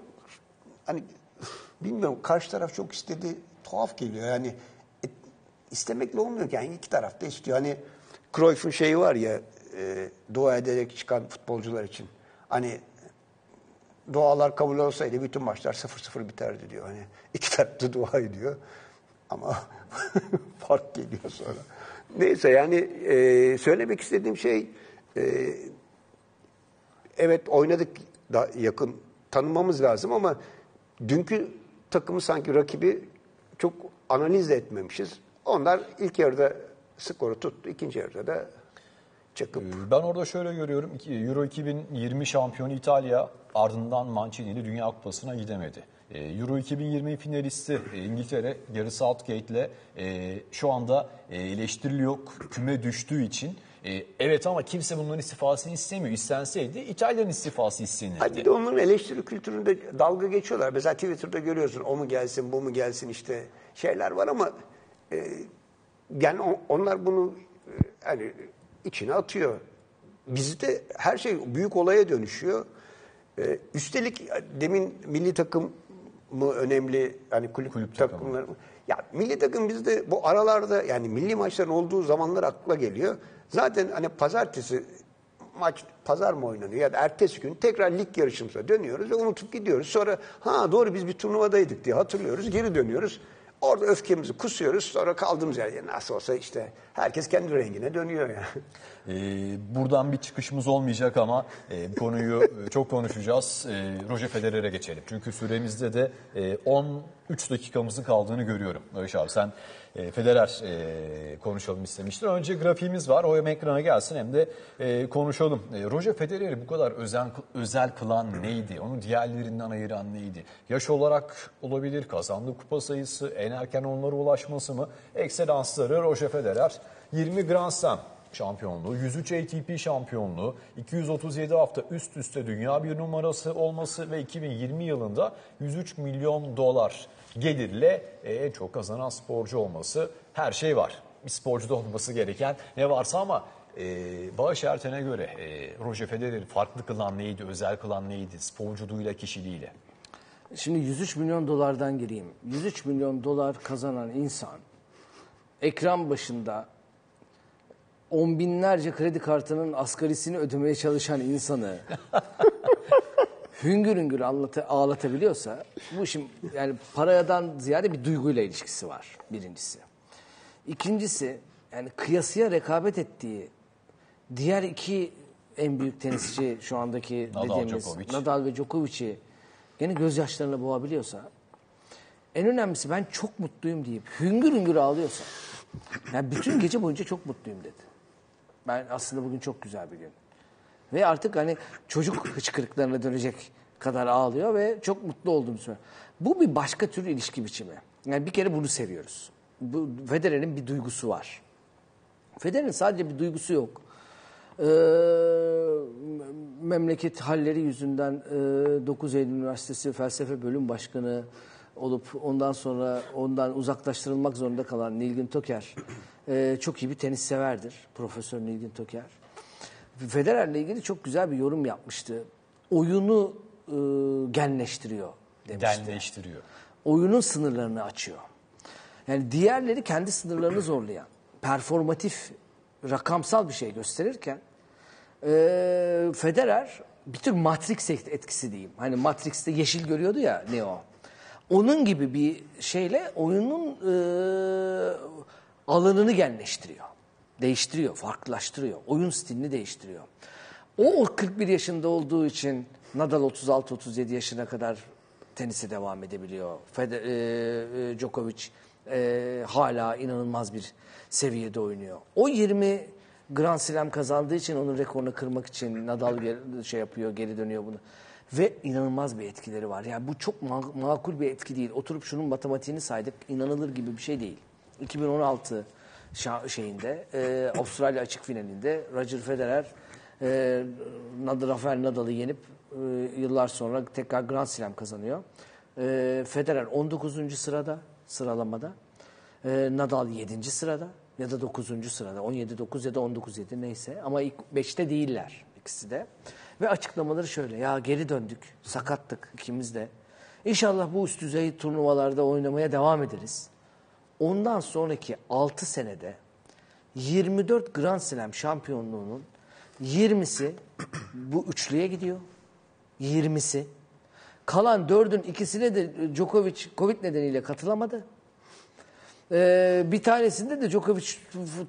hani bilmiyorum karşı taraf çok istedi tuhaf geliyor yani e, istemekle olmuyor yani iki taraf da istiyor hani Cruyff'un şeyi var ya e, dua ederek çıkan futbolcular için hani dualar kabul olsaydı bütün maçlar sıfır sıfır biterdi diyor. Hani iki tarafta dua ediyor ama fark geliyor sonra. Neyse yani e, söylemek istediğim şey e, evet oynadık da yakın tanımamız lazım ama dünkü takımı sanki rakibi çok analiz etmemişiz. Onlar ilk yarıda skoru tuttu. İkinci yarıda da çakıp. Ben orada şöyle görüyorum. Euro iki bin yirmi şampiyonu İtalya ardından Mancini'li Dünya Kupası'na gidemedi. Euro iki bin yirmi finalisti İngiltere Gary Southgate'le şu anda eleştiriliyor küme düştüğü için. Evet ama kimse bunların istifasını istemiyor. İstenseydi İtalya'nın istifası istenirdi. Hadi de onların eleştiri kültüründe dalga geçiyorlar. Mesela Twitter'da görüyorsun o mu gelsin bu mu gelsin işte şeyler var ama e, yani on, onlar bunu yani içine atıyor. Bizde her şey büyük olaya dönüşüyor. E, üstelik demin milli takım mı önemli hani kulüp, kulüp takımları mı? Ya milli takım bizde bu aralarda yani milli maçların olduğu zamanlar akla geliyor. Zaten hani pazartesi maç pazar mı oynanıyor ya da ertesi gün tekrar lig yarışımıza dönüyoruz ve unutup gidiyoruz. Sonra ha doğru biz bir turnuvadaydık diye hatırlıyoruz geri dönüyoruz. Orada öfkemizi kusuyoruz sonra kaldığımız yerde nasıl olsa işte herkes kendi rengine dönüyor yani. Ee, buradan bir çıkışımız olmayacak ama e, konuyu çok konuşacağız. E, Roger Federer'e geçelim. Çünkü süremizde de e, on üç dakikamızın kaldığını görüyorum. Ayş abi sen e, Federer e, konuşalım istemiştin. Önce grafiğimiz var. O hem ekrana gelsin hem de e, konuşalım. E, Roger Federer'i bu kadar özen, özel kılan neydi? Onu diğerlerinden ayıran neydi? Yaş olarak olabilir. Kazandığı kupa sayısı, en erken onlara ulaşması mı? Ekselansları Roger Federer. yirmi Grand Slam şampiyonluğu, yüz üç A T P şampiyonluğu, iki yüz otuz yedi hafta üst üste dünya bir numarası olması ve iki bin yirmi yılında yüz üç milyon dolar gelirle en çok kazanan sporcu olması. Her şey var. Bir sporcuda olması gereken ne varsa ama e, Bağış Erten'e göre e, Roger Federer'i farklı kılan neydi, özel kılan neydi sporculuğuyla, kişiliğiyle? Şimdi yüz üç milyon dolardan gireyim. yüz üç milyon dolar kazanan insan ekran başında on binlerce kredi kartının asgarisini ödemeye çalışan insanı hüngür hüngür anlata, ağlatabiliyorsa bu şimdi yani paradan ziyade bir duyguyla ilişkisi var birincisi. İkincisi yani kıyasıya rekabet ettiği diğer iki en büyük tenisçi şu andaki dediğimiz Nadal, Nadal ve Djokovic'i gene gözyaşlarına boğabiliyorsa en önemlisi ben çok mutluyum deyip hüngür hüngür ağlıyorsa yani bütün gece boyunca çok mutluyum dedi. Ben aslında bugün çok güzel bir gün. Ve artık hani çocuk hıçkırıklarına dönecek kadar ağlıyor ve çok mutlu olduğumu söylüyor. Bu bir başka tür ilişki biçimi. Yani bir kere bunu seviyoruz. Bu, Federer'in bir duygusu var. Federer'in sadece bir duygusu yok. Ee, memleket halleri yüzünden e, dokuz Eylül Üniversitesi Felsefe Bölüm Başkanı olup ondan sonra ondan uzaklaştırılmak zorunda kalan Nilgün Toker e, çok iyi bir tenis severdir. Profesör Nilgün Toker. Federer'le ilgili çok güzel bir yorum yapmıştı. Oyunu e, genleştiriyor demişti. Genleştiriyor. Oyunun sınırlarını açıyor. Yani diğerleri kendi sınırlarını zorlayan, performatif, rakamsal bir şey gösterirken e, Federer bir tür Matrix etkisi diyeyim. Hani Matrix'te yeşil görüyordu ya Neo. Onun gibi bir şeyle oyunun e, alanını genleştiriyor. Değiştiriyor, farklılaştırıyor. Oyun stilini değiştiriyor. O kırk bir yaşında olduğu için Nadal otuz altı otuz yedi yaşına kadar tenise devam edebiliyor. Feder, e, Djokovic e, hala inanılmaz bir seviyede oynuyor. O yirmi Grand Slam kazandığı için onun rekorunu kırmak için Nadal geri, şey yapıyor, geri dönüyor bunu. Ve inanılmaz bir etkileri var. Yani bu çok ma makul bir etki değil. Oturup şunun matematiğini saydık, inanılır gibi bir şey değil. iki bin on altı şeyinde, e, Avustralya açık finalinde Roger Federer, e, Rafael Nadal'ı yenip e, yıllar sonra tekrar Grand Slam kazanıyor. E, Federer on dokuzuncu sırada, sıralamada. E, Nadal yedinci sırada ya da dokuzuncu sırada. on yedi dokuz ya da on dokuz yedi neyse. Ama ilk beşte değiller ikisi de. Ve açıklamaları şöyle, ya geri döndük, sakattık ikimiz de. İnşallah bu üst düzey turnuvalarda oynamaya devam ederiz. Ondan sonraki altı senede yirmi dört Grand Slam şampiyonluğunun yirmisi bu üçlüye gidiyor. yirmisi Kalan dördün ikisine de Djokovic Covid nedeniyle katılamadı. Ee, bir tanesinde de Djokovic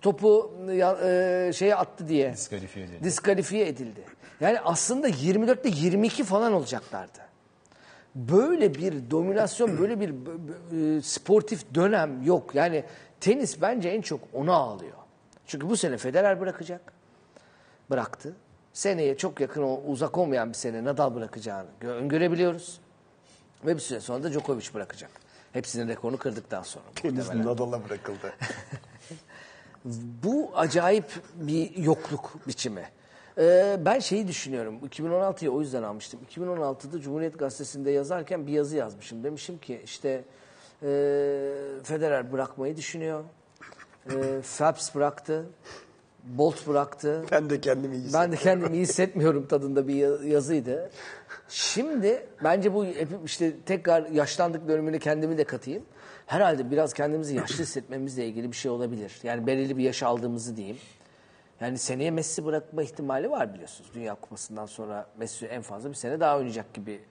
topu e, şeye attı diye diskalifiye edildi. diskalifiye edildi. Yani aslında yirmi dörtte yirmi iki falan olacaklardı. Böyle bir dominasyon, böyle bir e, sportif dönem yok. Yani tenis bence en çok ona ağlıyor. Çünkü bu sene Federer bırakacak. Bıraktı. Seneye çok yakın, uzak olmayan bir sene Nadal bırakacağını öngörebiliyoruz. Ve bir süre sonra da Djokovic bırakacak. Hepsinin rekorunu kırdıktan sonra. Kendisi Nadal'a bırakıldı. Bu acayip bir yokluk biçimi. Ee, ben şeyi düşünüyorum. iki bin on altıya o yüzden almıştım. iki bin on altıda Cumhuriyet Gazetesi'nde yazarken bir yazı yazmışım. Demişim ki işte e, Federer bırakmayı düşünüyor. E, Phelps bıraktı. Bolt bıraktı. Ben de kendimi iyi hissetmiyorum. Ben de kendimi iyi hissetmiyorum tadında bir yazıydı. Şimdi bence bu işte tekrar yaşlandık bölümünü kendimi de katayım. Herhalde biraz kendimizi yaşlı hissetmemizle ilgili bir şey olabilir. Yani belirli bir yaş aldığımızı diyeyim. Yani seneye Messi bırakma ihtimali var biliyorsunuz. Dünya Kupası'ndan sonra Messi en fazla bir sene daha oynayacak gibi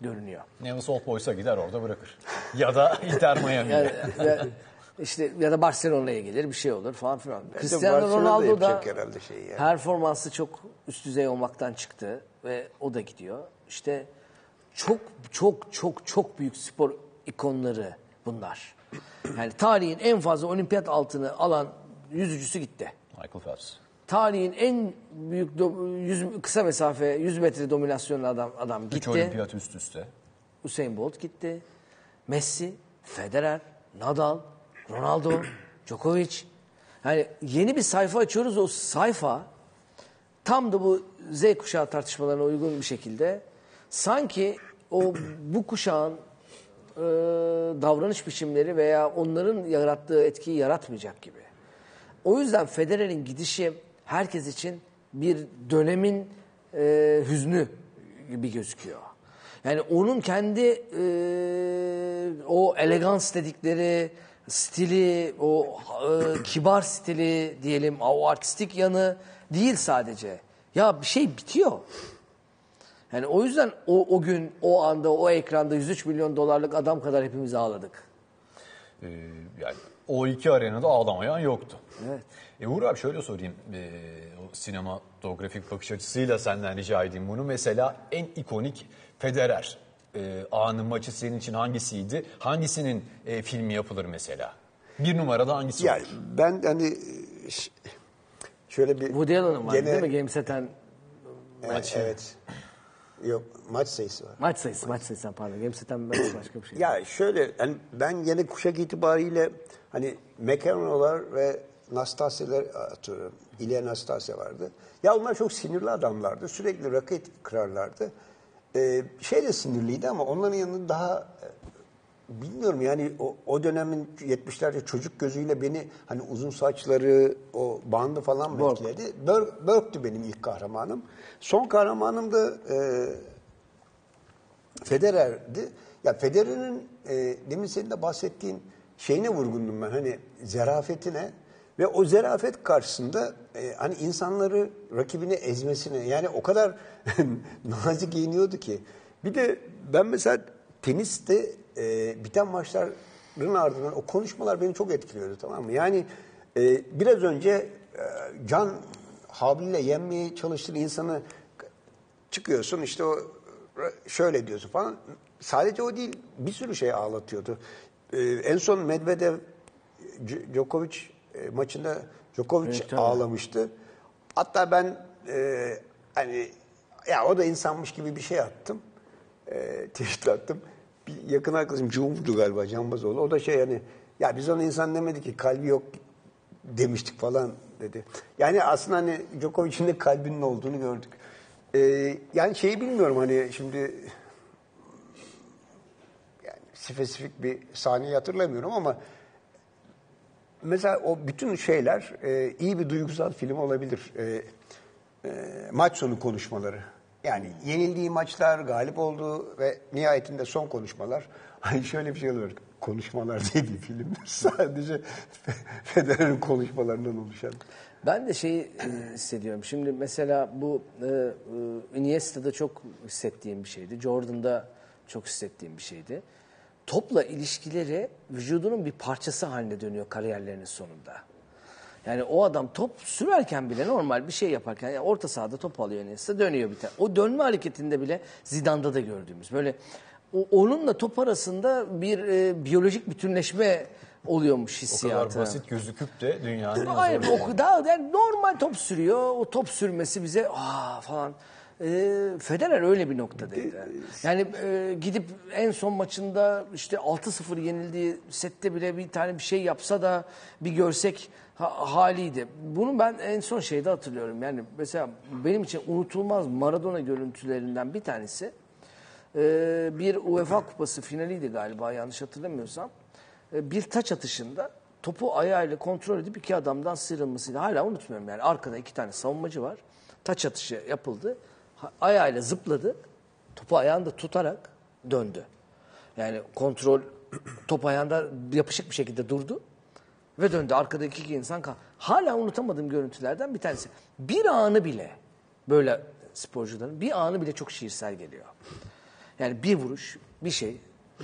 görünüyor. Neyse Old Boys'a gider orada bırakır. Ya da Inter Miami'ye. İşte ya da Barcelona'ya gelir bir şey olur falan filan. Cristiano Ronaldo da şey yani. Performansı çok üst düzey olmaktan çıktı ve o da gidiyor. İşte çok çok çok çok büyük spor ikonları bunlar. Yani tarihin en fazla olimpiyat altını alan yüzücüsü gitti. Michael Phelps. Tarihin en büyük yüz, kısa mesafe yüz metre dominasyonlu adam adam gitti. Üç olimpiyat üst üste. Usain Bolt gitti. Messi, Federer, Nadal, Ronaldo, Djokovic. Yani yeni bir sayfa açıyoruz. O sayfa tam da bu Z kuşağı tartışmalarına uygun bir şekilde sanki o bu kuşağın e, davranış biçimleri veya onların yarattığı etkiyi yaratmayacak gibi. O yüzden Federer'in gidişi herkes için bir dönemin e, hüznü gibi gözüküyor. Yani onun kendi e, o elegans dedikleri stili, o e, kibar stili diyelim, o artistik yanı değil sadece. Ya bir şey bitiyor. Yani o yüzden o, o gün, o anda, o ekranda yüz üç milyon dolarlık adam kadar hepimiz ağladık. Ee, yani o iki arenada ağlamayan yoktu. Evet. E Uğur abi şöyle sorayım, e, o sinematografik bakış açısıyla senden rica edeyim bunu. Mesela en ikonik Federer E, anın maçı senin için hangisiydi? Hangisinin e, filmi yapılır mesela? Bir numarada hangisi yani, olur? Ben hani şöyle bir... Woody Allen'ın var gene, değil mi? Gameseten e, maçı. Evet. Yok maç sayısı var. Maç sayısı, maç sayısı pardon. Gameseten başka bir şey. Ya şöyle hani ben yine kuşak itibariyle hani McEnroe'lar ve Nastasya'lar atıyorum. İlya Nastasya vardı. Ya onlar çok sinirli adamlardı. Sürekli raket kırarlardı. Ee, şey de sinirliydi ama onların yanında daha bilmiyorum yani o, o dönemin yetmişlerde çocuk gözüyle beni hani uzun saçları o bandı falan bekledi. Burke. Burke'tü benim ilk kahramanım. Son kahramanım da e, Federer'di. Ya Federer'in e, demin senin de bahsettiğin şeyine vurgundum ben hani zerafetine ve o zerafet karşısında e, hani insanları rakibini ezmesine yani o kadar nazik giyiniyordu ki. Bir de ben mesela teniste e, biten maçların ardından o konuşmalar beni çok etkiliyordu, tamam mı? Yani e, biraz önce e, can havliyle yenmeye çalıştığın insanı çıkıyorsun işte o şöyle diyorsun falan. Sadece o değil, bir sürü şey ağlatıyordu. E, en son Medvedev Djokovic maçında Djokovic evet, ağlamıştı. Hatta ben e, hani ya o da insanmış gibi bir şey attım. E, tweet attım. Bir yakın arkadaşım Cumhurdu galiba Canbazoğlu. O da şey hani ya biz ona insan demedik ki kalbi yok demiştik falan dedi. Yani aslında hani Djokovic'in de kalbinin olduğunu gördük. E, yani şeyi bilmiyorum hani şimdi yani spesifik bir sahneyi hatırlamıyorum ama mesela o bütün şeyler e, iyi bir duygusal film olabilir. E, e, maç sonu konuşmaları. Yani yenildiği maçlar, galip olduğu ve nihayetinde son konuşmalar. Ay şöyle bir şey oluyor. Konuşmalar diye bir film. Sadece Federer'in konuşmalarından oluşan. Ben de şeyi hissediyorum. Şimdi mesela bu e, e, Iniesta'da çok hissettiğim bir şeydi. Jordan'da çok hissettiğim bir şeydi. Topla ilişkileri vücudunun bir parçası haline dönüyor kariyerlerinin sonunda. Yani o adam top sürerken bile, normal bir şey yaparken, yani orta sahada top alıyor, neyse dönüyor bir tane. O dönme hareketinde bile Zidane'da da gördüğümüz böyle o, onunla top arasında bir e, biyolojik bütünleşme oluyormuş hissiyatı. O kadar basit gözüküp de dünyanın... Hayır, o daha yani normal top sürüyor. O top sürmesi bize aa falan... E, Federer öyle bir noktadaydı. Yani e, gidip en son maçında işte altı sıfır yenildiği sette bile bir tane bir şey yapsa da bir görsek ha, haliydi. Bunu ben en son şeyde hatırlıyorum. Yani mesela benim için unutulmaz Maradona görüntülerinden bir tanesi e, bir UEFA Kupası finaliydi galiba, yanlış hatırlamıyorsam. E, bir taç atışında topu ayağıyla kontrol edip iki adamdan sıyrılmasıyla, hala unutmuyorum yani. Arkada iki tane savunmacı var. Taç atışı yapıldı. Ayağıyla zıpladı, topu ayağında tutarak döndü. Yani kontrol, top ayağında yapışık bir şekilde durdu ve döndü. Arkadaki iki insan kaldı. Hala unutamadığım görüntülerden bir tanesi. Bir anı bile, böyle sporcuların bir anı bile çok şiirsel geliyor. Yani bir vuruş, bir şey,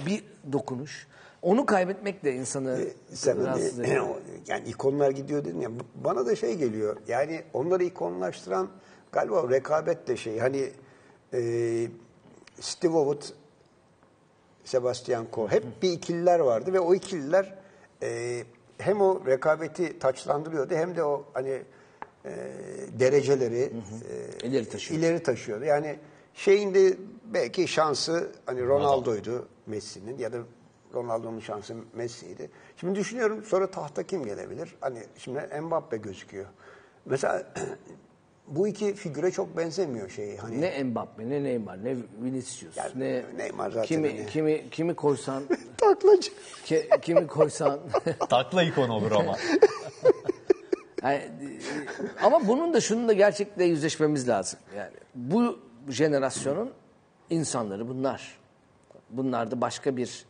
bir dokunuş. Onu kaybetmek de insanı e, rahatsız ediyor. Yani ikonlar gidiyor dedim ya. Bana da şey geliyor, yani onları ikonlaştıran galiba rekabetle şey, hani e, Steve Wood, Sebastian Coe, hep bir ikililer vardı ve o ikililer e, hem o rekabeti taçlandırıyordu hem de o hani e, dereceleri hı hı. E, ileri, taşıyordu. ileri taşıyordu. Yani şeyinde belki şansı hani Ronaldo'ydu Messi'nin, ya da Ronaldo'nun şansı Messi'ydi. Şimdi düşünüyorum, sonra tahta kim gelebilir? Hani şimdi Mbappe gözüküyor. Mesela bu iki figüre çok benzemiyor şey. Hani... Ne Mbappe, ne Neymar, ne Vinicius, yani, ne Neymar zaten. Kimi hani. kimi kimi koysan taklacı. Ki, kimi koysan takla ikon olur ama. Yani, ama bunun da şunun da gerçekle yüzleşmemiz lazım. Yani bu jenerasyonun insanları bunlar. Bunlar da başka bir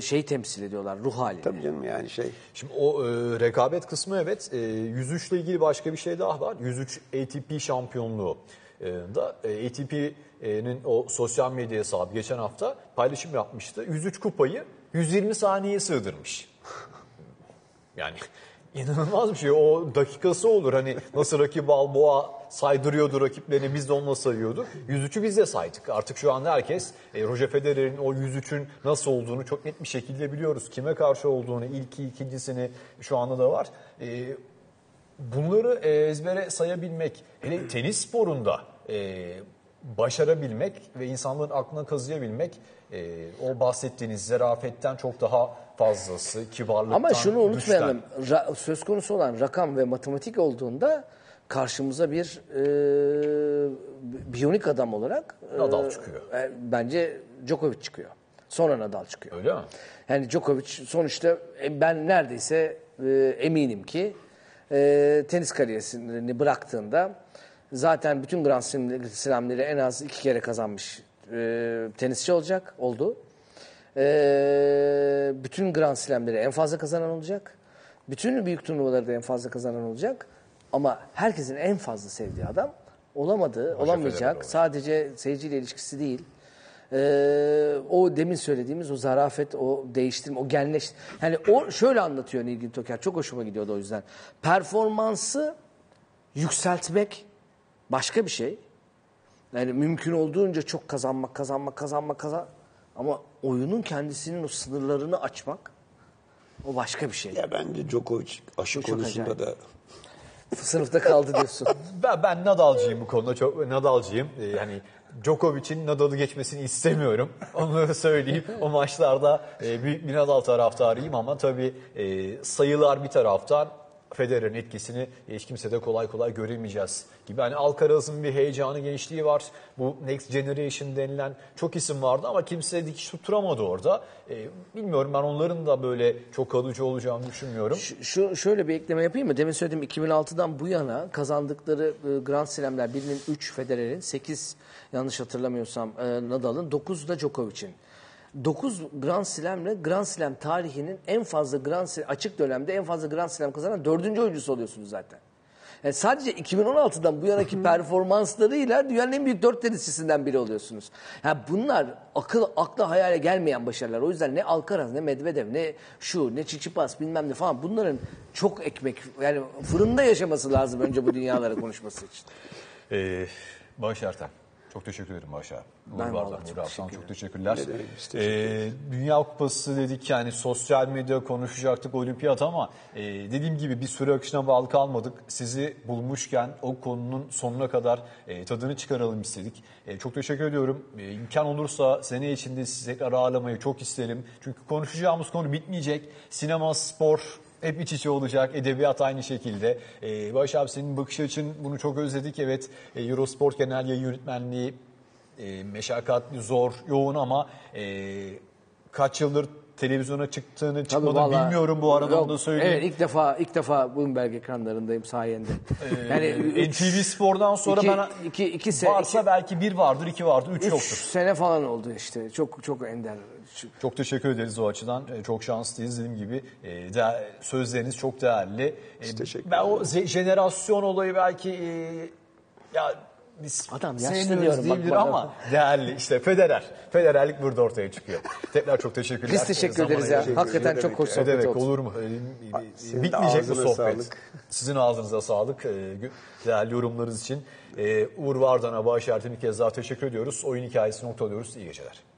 şey temsil ediyorlar, ruh halini. Tabii canım yani şey. Şimdi o e, rekabet kısmı evet. E, yüz üç ile ilgili başka bir şey daha var. yüz üç A T P şampiyonluğu e, da e, A T P'nin o sosyal medya hesabı geçen hafta paylaşım yapmıştı. yüz üç kupayı yüz yirmi saniyeye sığdırmış. Yani inanılmaz bir şey. O dakikası olur. Hani nasıl Rocky Balboa saydırıyordu rakiplerini, biz de onunla sayıyorduk. yüz üçü biz de saydık. Artık şu anda herkes e, Roger Federer'in o yüz üçün nasıl olduğunu çok net bir şekilde biliyoruz. Kime karşı olduğunu, ilki, ikincisini şu anda da var. E, bunları e, ezbere sayabilmek, hele tenis sporunda e, başarabilmek ve insanların aklına kazıyabilmek e, o bahsettiğiniz zarafetten çok daha fazlası, kibarlıktan, ama şunu unutmayalım, söz konusu olan rakam ve matematik olduğunda karşımıza bir e, biyonik adam olarak e, Nadal çıkıyor. E, bence Djokovic çıkıyor. Sonra Nadal çıkıyor. Öyle mi? Yani Djokovic sonuçta e, ben neredeyse e, eminim ki e, tenis kariyerini bıraktığında zaten bütün Grand Slam'leri en az iki kere kazanmış e, tenisçi olacak, oldu. Ee, bütün Grand Slam'leri en fazla kazanan olacak. Bütün büyük turnuvaları da en fazla kazanan olacak. Ama herkesin en fazla sevdiği adam olamadığı, olamayacak. Sadece seyirciyle ilişkisi değil. Ee, o demin söylediğimiz o zarafet, o değiştirme, o genleştirme. Yani o şöyle anlatıyor Nilgün Toker. Çok hoşuma gidiyordu o yüzden. Performansı yükseltmek başka bir şey. Yani mümkün olduğunca çok kazanmak, kazanmak, kazanmak, kazanmak. Ama oyunun kendisinin o sınırlarını açmak, o başka bir şey. Ya bence Djokovic aşı konusunda acayip. Da... Sınıfta kaldı diyorsun. ben, ben Nadal'cıyım bu konuda, çok Nadal'cıyım. Ee, yani Djokovic'in Nadal'ı geçmesini istemiyorum. Onu söyleyeyim. O maçlarda e, büyük bir Nadal taraftarıyım ama tabii e, sayılar bir taraftan. Federer'in etkisini hiç kimse de kolay kolay göremeyeceğiz gibi. Hani Alcaraz'ın bir heyecanı, gençliği var. Bu Next Generation denilen çok isim vardı ama kimse dikiş tutturamadı orada. E, bilmiyorum, ben onların da böyle çok kalıcı olacağını düşünmüyorum. Şu, şu şöyle bir ekleme yapayım mı? Demin söylediğim iki bin altıdan bu yana kazandıkları Grand Slam'ler birinin üç Federer'in, sekiz yanlış hatırlamıyorsam Nadal'ın, dokuz da Djokovic'in. dokuz Grand Slam'le Grand Slam tarihinin en fazla Grand Slam, açık dönemde en fazla Grand Slam kazanan dördüncü oyuncusu oluyorsunuz zaten. Yani sadece iki bin on altıdan bu yanaki performanslarıyla dünyanın en büyük dört tenisçisinden biri oluyorsunuz. Yani bunlar akıl, akla hayale gelmeyen başarılar. O yüzden ne Alcaraz, ne Medvedev, ne şu, ne Tsitsipas bilmem ne falan, bunların çok ekmek, yani fırında yaşaması lazım önce bu dünyalara konuşması için. Ee, Bağış Erten. Çok teşekkür ederim Başa. Ben Bardan, çok, teşekkür çok teşekkürler. Teşekkür ee, Dünya Kupası dedik, yani sosyal medya konuşacaktık, olimpiyat, ama e, dediğim gibi bir süre akışına bağlı kalmadık. Sizi bulmuşken o konunun sonuna kadar e, tadını çıkaralım istedik. E, çok teşekkür ediyorum. E, imkan olursa sene içinde sizi tekrar ağırlamayı çok isterim. Çünkü konuşacağımız konu bitmeyecek. Sinema, spor hep iç içe olacak. Edebiyat aynı şekilde. Ee, Barış abi, senin bakış açın, bunu çok özledik. Evet, Eurosport Genel Yayın Yönetmenliği e, meşakkatli, zor, yoğun, ama e, kaç yıldır televizyona çıktığını, çıkmadığını bilmiyorum bu arada, onu da söyleyeyim. Evet, ilk defa ilk defa Bloomberg ekranlarındayım sayende. Yani N T V Spor'dan sonra iki, bana iki, iki, iki, varsa iki, belki bir vardır, iki vardır, üç, üç yoktur. Üç sene falan oldu işte. Çok çok ender. Çok teşekkür ederiz o açıdan. Çok şanslıyız, dediğim gibi. Sözleriniz çok değerli. Teşekkür ben o jenerasyon olayı belki ya... Biz adam yaşlı diyorum, bak, bak, ama bak. Değerli işte Federer. Federerlik burada ortaya çıkıyor. Tekrar çok teşekkürler. Biz teşekkür ederiz ya. Teşekkür Hakikaten demek, çok hoş sohbet demek, oldu. Olur mu? Ee, bitmeyecek bu sohbet. Sağlık. Sizin ağzınıza sağlık. Ee, değerli yorumlarınız için. Ee, Uğur Vardan'a, Bağış Erten'e bir kez daha teşekkür ediyoruz. Oyun hikayesi noktalıyoruz. İyi geceler.